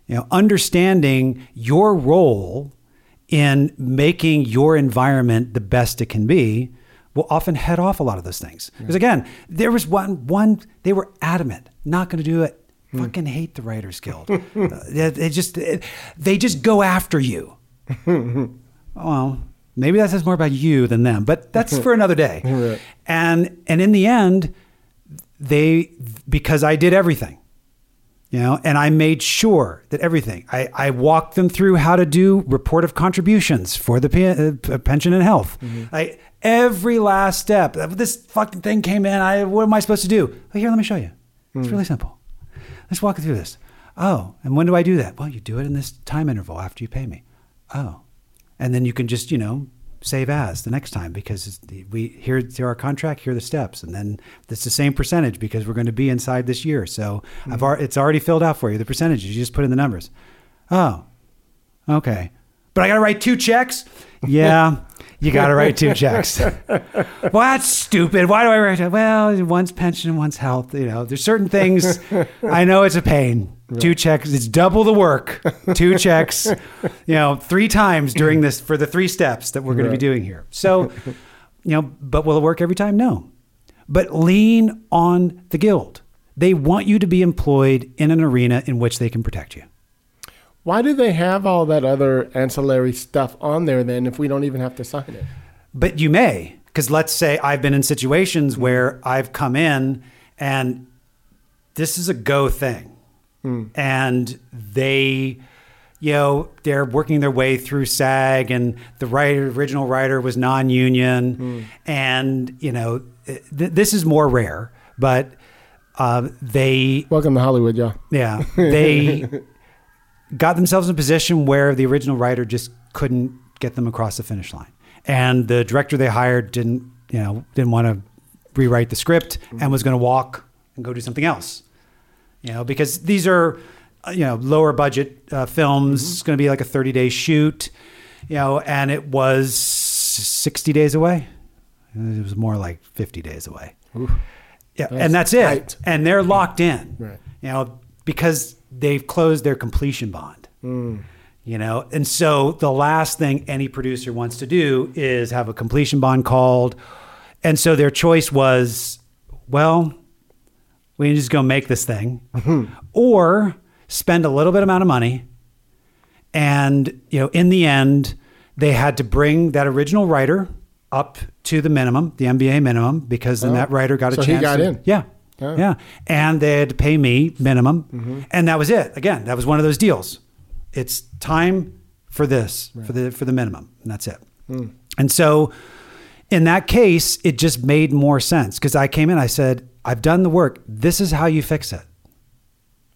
you know, understanding your role in making your environment the best it can be will often head off a lot of those things. Because yeah. again, there was one, one, they were adamant, not going to do it. Hmm. Fucking hate the Writers Guild. uh, they, they just, they just go after you. Well, Maybe that says more about you than them, but that's for another day. Right. And and in the end, they, because I did everything, you know, and I made sure that everything, I, I walked them through how to do report of contributions for the uh, pension and health. Mm-hmm. I, every last step, this fucking thing came in, I, what am I supposed to do? Oh, here, let me show you. Mm. It's really simple. Let's walk through this. Oh, and when do I do that? Well, you do it in this time interval after you pay me. Oh. And then you can just, you know, save as the next time, because we here to our contract, here are the steps. And then it's the same percentage because we're going to be inside this year. So mm-hmm. I've ar- it's already filled out for you. The percentages, you just put in the numbers. Oh, okay. But I got to write two checks? Yeah, you got to write two checks. Well, that's stupid. Why do I write? Well, one's pension, one's health. You know, there's certain things. I know it's a pain. Right. Two checks, it's double the work. Two checks, you know, three times during this for the three steps that we're going right. to be doing here. So, you know, but will it work every time? No. But lean on the guild. They want you to be employed in an arena in which they can protect you. Why do they have all that other ancillary stuff on there then if we don't even have to sign it? But you may, because let's say I've been in situations mm-hmm. where I've come in and this is a go thing. And they, you know, they're working their way through SAG, and the writer, original writer was non-union. Mm. And, you know, th- this is more rare, but uh, they... Welcome to Hollywood, y'all. Yeah. They got themselves in a position where the original writer just couldn't get them across the finish line. And the director they hired didn't, you know, didn't want to rewrite the script mm. and was going to walk and go do something else. You know, because these are, you know, lower budget uh, films. Mm-hmm. It's going to be like a thirty-day shoot, you know, and it was sixty days away. It was more like fifty days away. Oof. Yeah, that's and that's tight. It. And they're locked in, right. you know, because they've closed their completion bond, mm. you know. And so the last thing any producer wants to do is have a completion bond called. And so their choice was, well... we can just go make this thing mm-hmm. or spend a little bit amount of money. And, you know, in the end, they had to bring that original writer up to the minimum, the M B A minimum, because then oh. that writer got so a chance. So he got to, in. Yeah. Oh. Yeah. And they had to pay me minimum. Mm-hmm. And that was it. Again, that was one of those deals. It's time for this, right. for the, for the minimum. And that's it. Mm. And so in that case, it just made more sense because I came in, I said, I've done the work. This is how you fix it.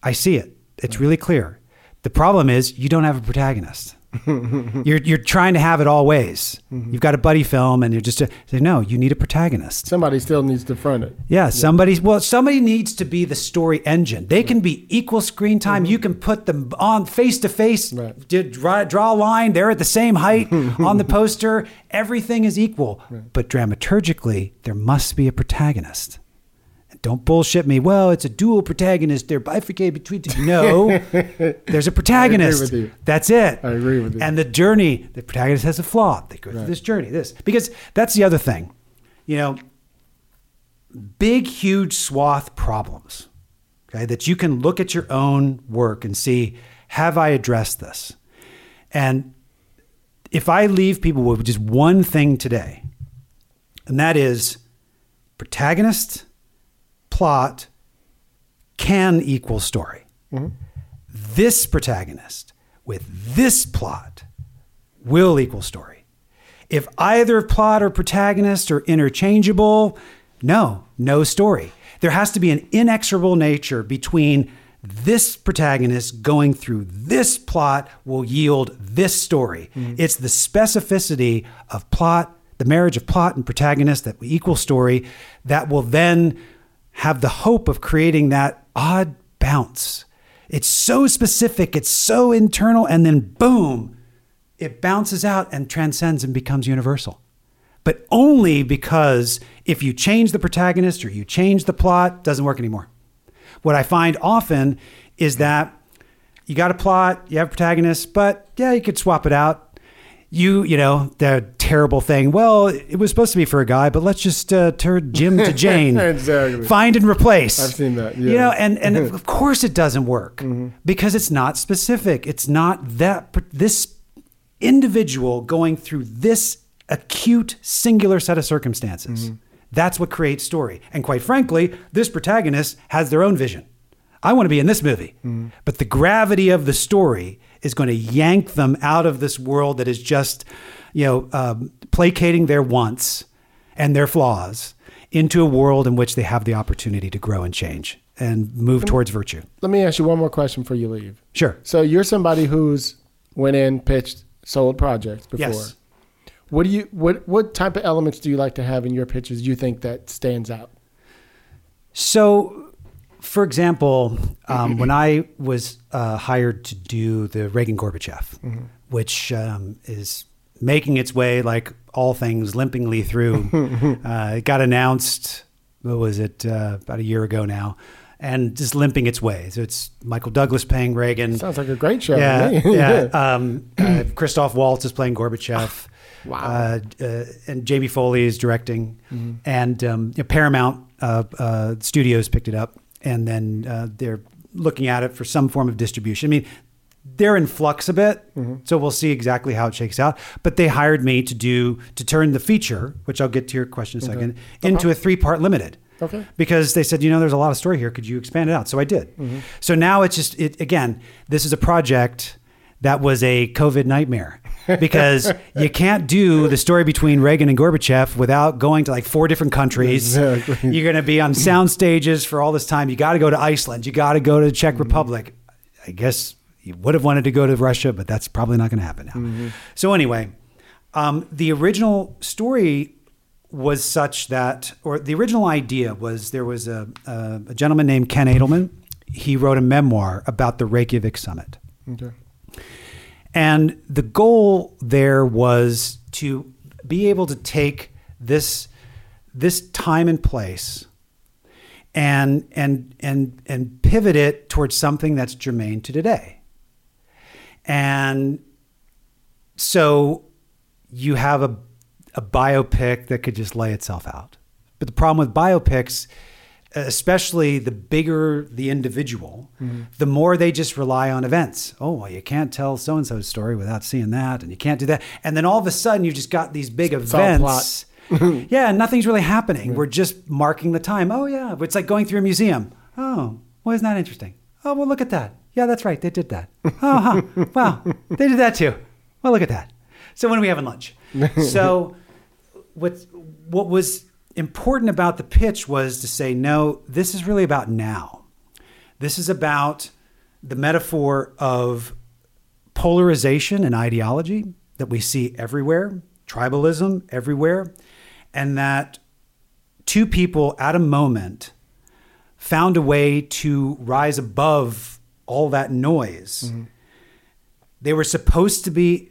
I see it. It's really clear. The problem is you don't have a protagonist. you're you're trying to have it all ways. Mm-hmm. You've got a buddy film and you're just, a, say, no, you need a protagonist. Somebody still needs to front it. Yeah, yeah. Somebody's, well, somebody needs to be the story engine. They can be equal screen time. Mm-hmm. You can put them on face to face, draw draw a line. They're at the same height on the poster. Everything is equal. Right. But dramaturgically, there must be a protagonist. Don't bullshit me. Well, it's a dual protagonist. They're bifurcated between two. No, there's a protagonist. I agree with you. That's it. I agree with you. And the journey, the protagonist has a flaw. They go right. through this journey, this. Because that's the other thing. You know, big, huge swath problems, okay, that you can look at your own work and see, have I addressed this? And if I leave people with just one thing today, and that is protagonist, plot can equal story. Mm-hmm. This protagonist with this plot will equal story. If either plot or protagonist are interchangeable, no, no story. There has to be an inexorable nature between this protagonist going through this plot will yield this story. Mm-hmm. It's the specificity of plot, the marriage of plot and protagonist that will equal story that will then have the hope of creating that odd bounce. It's so specific, it's so internal, and then boom, it bounces out and transcends and becomes universal. But only because if you change the protagonist or you change the plot, it doesn't work anymore. What I find often is that you got a plot, you have a protagonist, but yeah, you could swap it out. You, you know, the terrible thing. Well, it was supposed to be for a guy, but let's just uh, turn Jim to Jane. Exactly. Find and replace. I've seen that. Yeah. You know, and, and of course it doesn't work mm-hmm. because it's not specific. It's not that this individual going through this acute, singular set of circumstances. Mm-hmm. That's what creates story. And quite frankly, this protagonist has their own vision. I want to be in this movie. Mm-hmm. But the gravity of the story is going to yank them out of this world that is just, you know, uh, placating their wants and their flaws into a world in which they have the opportunity to grow and change and move towards virtue. Let me ask you one more question before you leave. Sure. So you're somebody who's went in, pitched, sold projects before. Yes. What do you what what type of elements do you like to have in your pitches you think that stands out? So, for example, um, when I was uh, hired to do the Reagan Gorbachev, mm-hmm. which um, is making its way, like all things, limpingly through. uh, it got announced, what was it, uh, about a year ago now, and just limping its way. So it's Michael Douglas playing Reagan. Sounds like a great show. Yeah, yeah. yeah. Um, uh, Christoph Waltz is playing Gorbachev. Wow. Uh, uh, and J B Foley is directing. Mm-hmm. And um, you know, Paramount uh, uh, Studios picked it up, and then uh, they're looking at it for some form of distribution. I mean, they're in flux a bit, mm-hmm. so we'll see exactly how it shakes out. But they hired me to do to turn the feature, which I'll get to your question in a okay. second, no into problem. a three-part limited. Okay. Because they said, you know, there's a lot of story here. Could you expand it out? So I did. Mm-hmm. So now it's just, it again, this is a project that was a COVID nightmare because you can't do the story between Reagan and Gorbachev without going to like four different countries. Exactly. You're going to be on sound stages for all this time. You got to go to Iceland. You got to go to the Czech mm-hmm. Republic. I guess you would have wanted to go to Russia, but that's probably not going to happen now. Mm-hmm. So anyway, um, the original story was such that, or the original idea was there was a, a, a gentleman named Ken Adelman. He wrote a memoir about the Reykjavik summit. Okay. And the goal there was to be able to take this, this time and place and, and, and, and pivot it towards something that's germane to today. And so you have a, a biopic that could just lay itself out. But the problem with biopics, especially the bigger the individual, mm-hmm. the more they just rely on events. Oh, well, you can't tell so-and-so's story without seeing that, and you can't do that. And then all of a sudden you've just got these big it's events. Yeah, nothing's really happening. Yeah. We're just marking the time. Oh yeah, it's like going through a museum. Oh, well, isn't that interesting? Oh, well, look at that. Yeah, that's right, they did that. Oh, huh. Wow, they did that too. Well, look at that. So when are we having lunch? So what, what was important about the pitch was to say, no, this is really about now. This is about the metaphor of polarization and ideology that we see everywhere, tribalism everywhere, and that two people at a moment found a way to rise above all that noise. Mm-hmm. They were supposed to be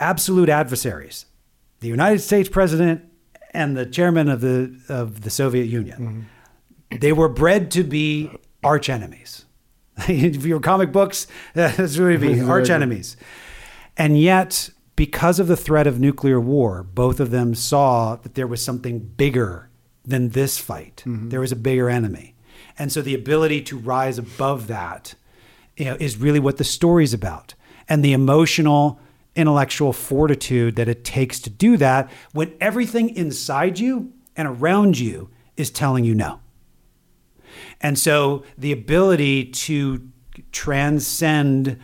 absolute adversaries, the United States president and the chairman of the of the Soviet Union. Mm-hmm. They were bred to be arch enemies. If you were comic books, that's really be arch enemies. And yet, because of the threat of nuclear war, both of them saw that there was something bigger than this fight. Mm-hmm. There was a bigger enemy. And so the ability to rise above that, you know, is really what the story's about. And the emotional, intellectual fortitude that it takes to do that when everything inside you and around you is telling you no. And so the ability to transcend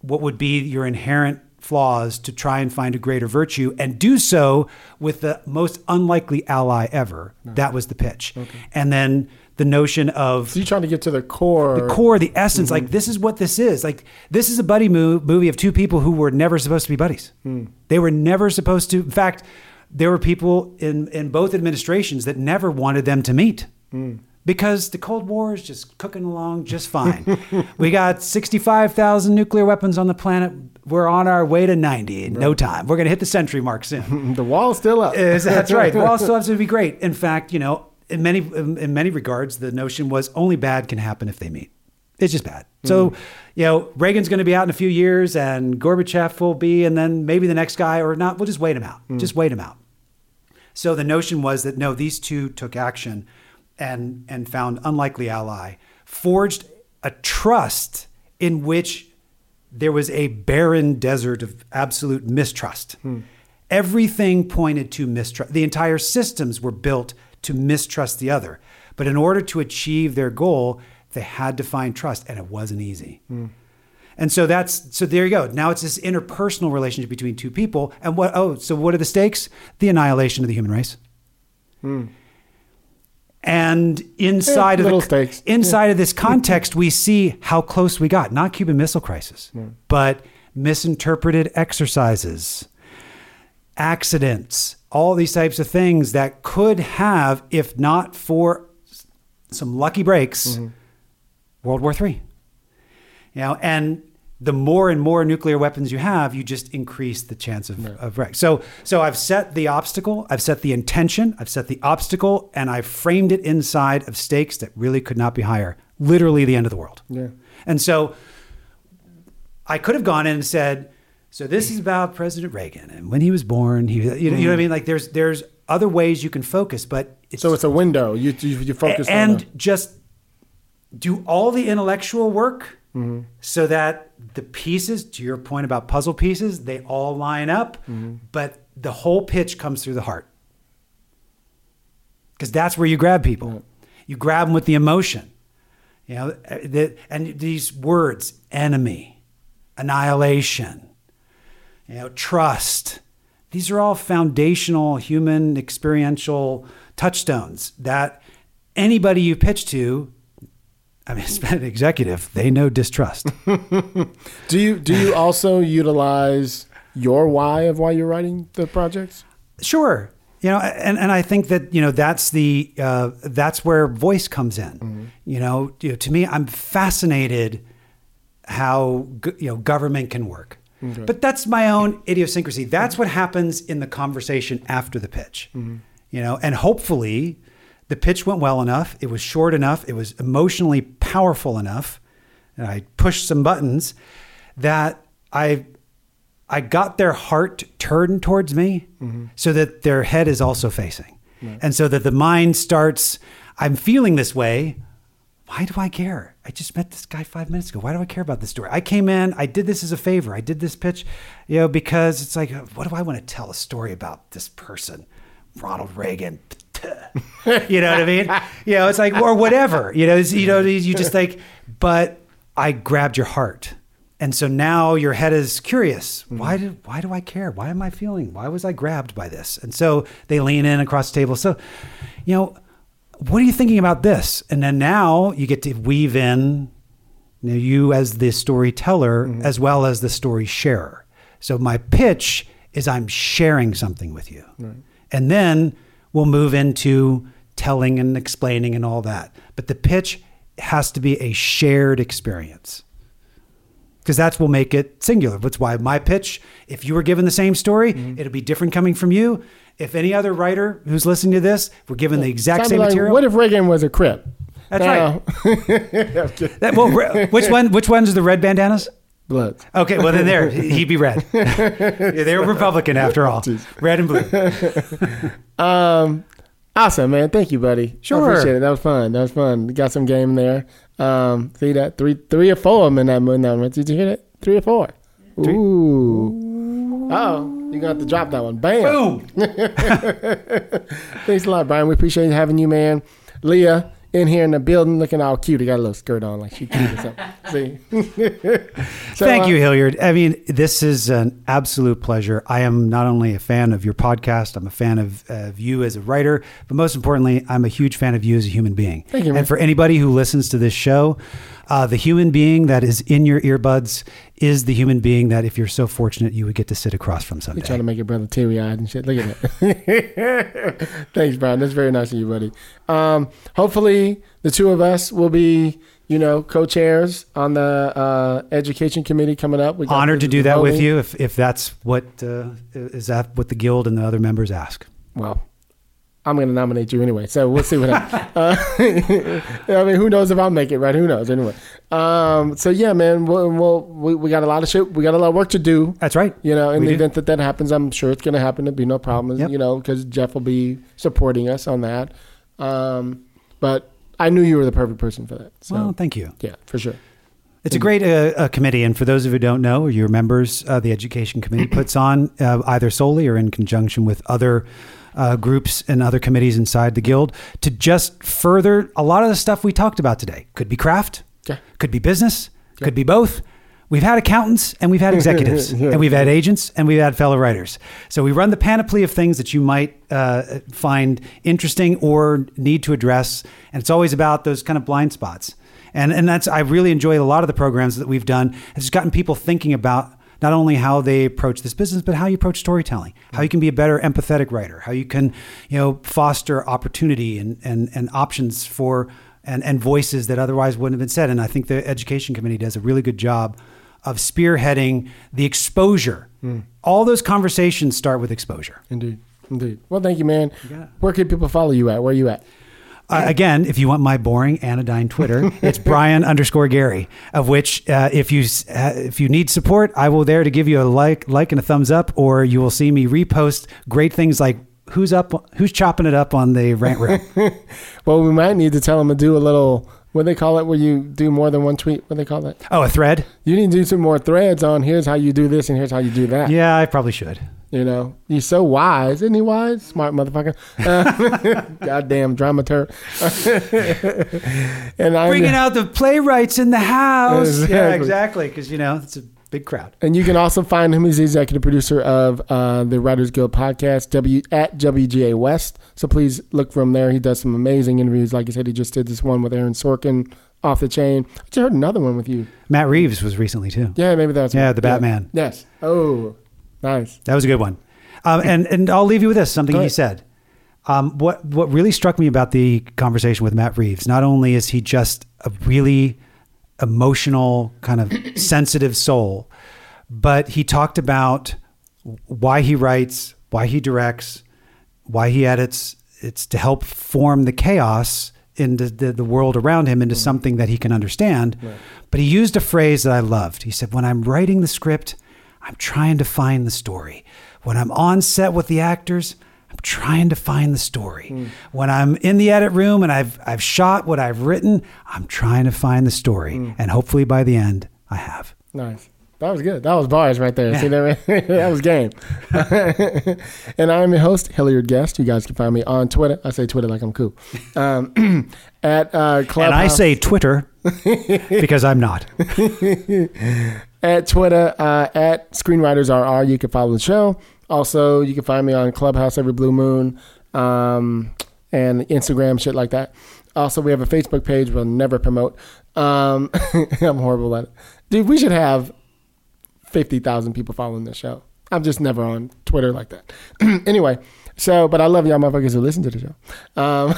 what would be your inherent flaws to try and find a greater virtue and do so with the most unlikely ally ever. No. That was the pitch. Okay. And then the notion of... So you're trying to get to the core. The core, the essence. Mm-hmm. Like, this is what this is. Like, this is a buddy mo- movie of two people who were never supposed to be buddies. Mm. They were never supposed to... In fact, there were people in, in both administrations that never wanted them to meet. Mm. Because the Cold War is just cooking along just fine. We got sixty-five thousand nuclear weapons on the planet. We're on our way to ninety in right. no time. We're going to hit the century mark soon. The wall's still up. That's right. The wall's still up, so it'd be great. In fact, you know, In many in many regards, the notion was only bad can happen if they meet. It's just bad. Mm. So, you know, Reagan's going to be out in a few years and Gorbachev will be, and then maybe the next guy or not. We'll just wait him out. Mm. Just wait him out. So the notion was that, no, these two took action and and found unlikely ally, forged a trust in which there was a barren desert of absolute mistrust. Mm. Everything pointed to mistrust. The entire systems were built to mistrust the other. But in order to achieve their goal, they had to find trust, and it wasn't easy. Mm. And so that's, so there you go. Now it's this interpersonal relationship between two people. And what, oh, so what are the stakes? The annihilation of the human race. Mm. And inside, yeah, of, the, inside yeah. of this context, we see how close we got. Not Cuban Missile Crisis, yeah. but misinterpreted exercises, accidents, all these types of things that could have, if not for some lucky breaks, mm-hmm. World War Three. You know, and the more and more nuclear weapons you have, you just increase the chance of, right. of wreck. So, so I've set the obstacle, I've set the intention, I've set the obstacle, and I've framed it inside of stakes that really could not be higher. Literally the end of the world. Yeah. And so I could have gone in and said, so this is about President Reagan and when he was born, he, you know, mm. you know what I mean? Like there's, there's other ways you can focus, but it's, so it's a window you, you, you focus and on. And the... just do all the intellectual work. Mm-hmm. So that the pieces, to your point about puzzle pieces, they all line up, mm-hmm. but the whole pitch comes through the heart. Because that's where you grab people. Right. You grab them with the emotion. You know, the, and these words, enemy, annihilation, you know, trust. These are all foundational human experiential touchstones that anybody you pitch to, I mean, it's an executive. They know distrust. do you do you also utilize your why of why you're writing the projects? Sure, you know, and, and I think that you know that's the uh, that's where voice comes in. Mm-hmm. You know, you know, to me, I'm fascinated how you know government can work, okay. but that's my own idiosyncrasy. That's what happens in the conversation after the pitch. Mm-hmm. You know, and hopefully. The pitch went well enough, it was short enough, it was emotionally powerful enough, and I pushed some buttons that I I got their heart turned towards me mm-hmm. so that their head is also facing. Right. And so that the mind starts, I'm feeling this way, why do I care? I just met this guy five minutes ago, why do I care about this story? I came in, I did this as a favor, I did this pitch, you know, because it's like, what do I want to tell a story about this person? Ronald Reagan. You know what I mean? You know, it's like, or whatever, you know, you know, you just like, but I grabbed your heart. And so now your head is curious. Why do, why do I care? Why am I feeling? Why was I grabbed by this? And so they lean in across the table. So, you know, what are you thinking about this? And then now you get to weave in, you know, you as the storyteller, mm-hmm. as well as the story sharer. So my pitch is I'm sharing something with you. Right. And then we'll move into telling and explaining and all that. But the pitch has to be a shared experience because that's what will make it singular. That's why my pitch, if you were given the same story, mm-hmm. it'll be different coming from you. If any other writer who's listening to this were given yeah. the exact Sounds same like, material. What if Reagan was a Crip? That's uh, right. that, well, which one? Which one's the red bandanas? Bloods. Okay, well then there, he'd be red. They're Republican after all. Red and blue. um, awesome, man. Thank you, buddy. Sure. I appreciate it. That was fun. That was fun. We got some game there. Um, see that? Three three or four of them in that moon. Did you hear that? Three or four. Three. Ooh. Oh, you're going to have to drop that one. Bam. Boom. Thanks a lot, Brian. We appreciate having you, man. Leah. In here in the building looking all cute. He got a little skirt on like she cute or something. See? so, Thank uh, you, Hilliard. I mean, this is an absolute pleasure. I am not only a fan of your podcast, I'm a fan of, uh, of you as a writer, but most importantly, I'm a huge fan of you as a human being. Thank you, man. And for anybody who listens to this show, uh, the human being that is in your earbuds is the human being that if you're so fortunate, you would get to sit across from someday. You're trying to make your brother teary-eyed and shit. Look at that. Thanks, Brian. That's very nice of you, buddy. Um, hopefully, the two of us will be, you know, co-chairs on the uh, education committee coming up. We got Honored to do that voting. With you if, if that's what uh, is that what the guild and the other members ask. Well, I'm going to nominate you anyway, so we'll see what happens. uh, I mean, who knows if I'll make it, right? Who knows? Anyway. Um, so, yeah, man, we'll, we'll, we we got a lot of shit. We got a lot of work to do. That's right. You know, in we the do. event that that happens, I'm sure it's going to happen. It'd be no problem, yep. you know, because Jeff will be supporting us on that. Um, but... I knew you were the perfect person for that. So. Well, thank you. Yeah, for sure. It's a great uh, a committee, and for those of you who don't know, or your members, uh, the Education Committee puts on uh, either solely or in conjunction with other uh, groups and other committees inside the Guild to just further a lot of the stuff we talked about today. Could be craft, yeah. could be business, yeah. could be both. We've had accountants and we've had executives and we've had agents and we've had fellow writers. So we run the panoply of things that you might uh, find interesting or need to address. And it's always about those kind of blind spots. And and that's, I really enjoy a lot of the programs that we've done. It's gotten people thinking about not only how they approach this business, but how you approach storytelling, how you can be a better empathetic writer, how you can, you know, foster opportunity and, and, and options for and, and voices that otherwise wouldn't have been said. And I think the Education Committee does a really good job of spearheading the exposure. Mm. All those conversations start with exposure. Indeed, indeed. Well, thank you, man. You Where can people follow you at? Where are you at? Uh, again, if you want my boring anodyne Twitter, it's Brian underscore Gary, of which uh, if you uh, if you need support, I will there to give you a like, like and a thumbs up, or you will see me repost great things like who's up, who's chopping it up on the rant room. Well, we might need to tell him to do a little... What do they call it where you do more than one tweet? What do they call that? Oh, a thread? You need to do some more threads on here's how you do this and here's how you do that. Yeah, I probably should. You know, he's so wise. Isn't he wise? Smart motherfucker. Uh, goddamn dramaturg. And I Bringing out the playwrights in the house. Exactly. Yeah, exactly. Because, you know, it's a big crowd. And you can also find him. He's the executive producer of uh, the Writers Guild podcast w, at W G A West. So please look from there. He does some amazing interviews. Like I said, he just did this one with Aaron Sorkin, Off the Chain. I just heard another one with you. Matt Reeves was recently too. Yeah, maybe that's yeah, the Batman. Yeah. Yes. Oh, nice. That was a good one. Um, and and I'll leave you with this. Something he said. Um, what what really struck me about the conversation with Matt Reeves. Not only is he just a really emotional, kind of sensitive soul, but he talked about why he writes, why he directs, why he edits. It's to help form the chaos in the, the, the world around him into mm. something that he can understand. Right. But he used a phrase that I loved. He said, when I'm writing the script, I'm trying to find the story. When I'm on set with the actors, I'm trying to find the story. Mm. When I'm in the edit room and I've, I've shot what I've written, I'm trying to find the story. Mm. And hopefully by the end I have. Nice. That was good. That was bars right there. Yeah. See that? Right? That was game. And I'm your host, Hilliard Guest. You guys can find me on Twitter. I say Twitter like I'm cool. Um, at uh, Clubhouse. And I say Twitter because I'm not. At Twitter, uh, at Screenwriters R R. You can follow the show. Also, you can find me on Clubhouse every blue moon um, and Instagram, shit like that. Also, we have a Facebook page we'll never promote. Um, I'm horrible at it. Dude, we should have fifty thousand people following this show. I'm just never on Twitter like that. Anyway, so, but I love y'all motherfuckers who listen to the show. Um,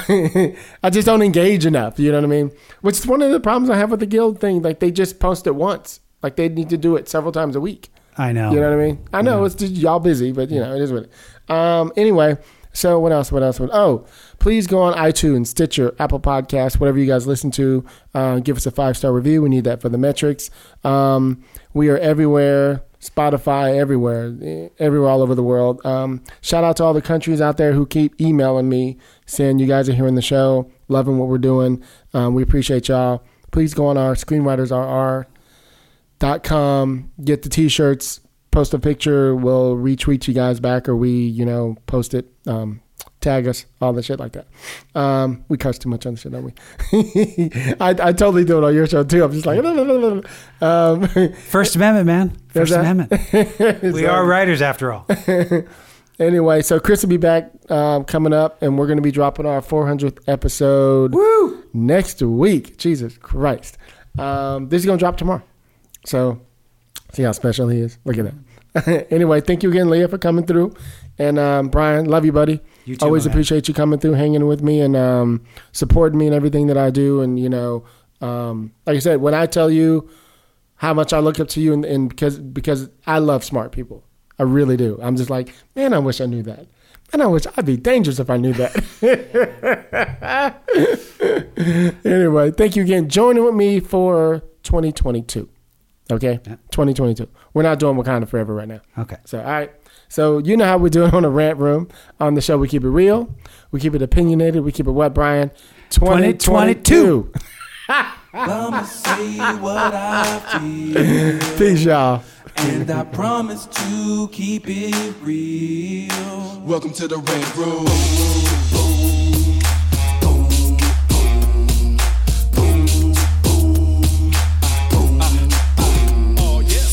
I just don't engage enough, you know what I mean? Which is one of the problems I have with the Guild thing. Like, they just post it once. Like, they need to do it several times a week. I know. You know what I mean? I know, yeah. It's just y'all busy, but, you know, it is what it is. Um, anyway, so what else, what else? What, oh, please go on iTunes, Stitcher, Apple Podcasts, whatever you guys listen to. Uh, give us a five-star review. We need that for the metrics. Um, we are everywhere, Spotify, everywhere, everywhere all over the world. Um, shout out to all the countries out there who keep emailing me, saying you guys are hearing the show, loving what we're doing. Um, we appreciate y'all. Please go on our screenwriters r r dot com, get the T-shirts, post a picture. We'll retweet you guys back, or we, you know, post it. Um, tag us, all the shit like that. Um, we cuss too much on the shit, don't we? I, I totally do it on your show too. I'm just like, um, First Amendment, man. First Amendment. We are writers after all. Anyway, so Chris will be back um, coming up, and we're going to be dropping our four hundredth episode Woo! Next week. Jesus Christ. Um, this is going to drop tomorrow. So see how special he is. Look at that. Anyway, thank you again, Leah, for coming through. And um, Brian, love you, buddy. You too, always appreciate man. You coming through, hanging with me, and um, supporting me in everything that I do. And, you know, um, like I said, when I tell you how much I look up to you, and, and because because I love smart people. I really do. I'm just like, man, I wish I knew that. And I wish I'd be dangerous if I knew that. Anyway, thank you again. Joining with me for twenty twenty-two. Okay? Yep. twenty twenty-two. We're not doing Wakanda Forever right now. Okay. So, all right. So, you know how we do it on a rant room. On the show, we keep it real. We keep it opinionated. We keep it what, Brian? twenty twenty-two. twenty twenty-two. Come see what I feel. Peace, y'all. And I promise to keep it real. Welcome to the Rant Room.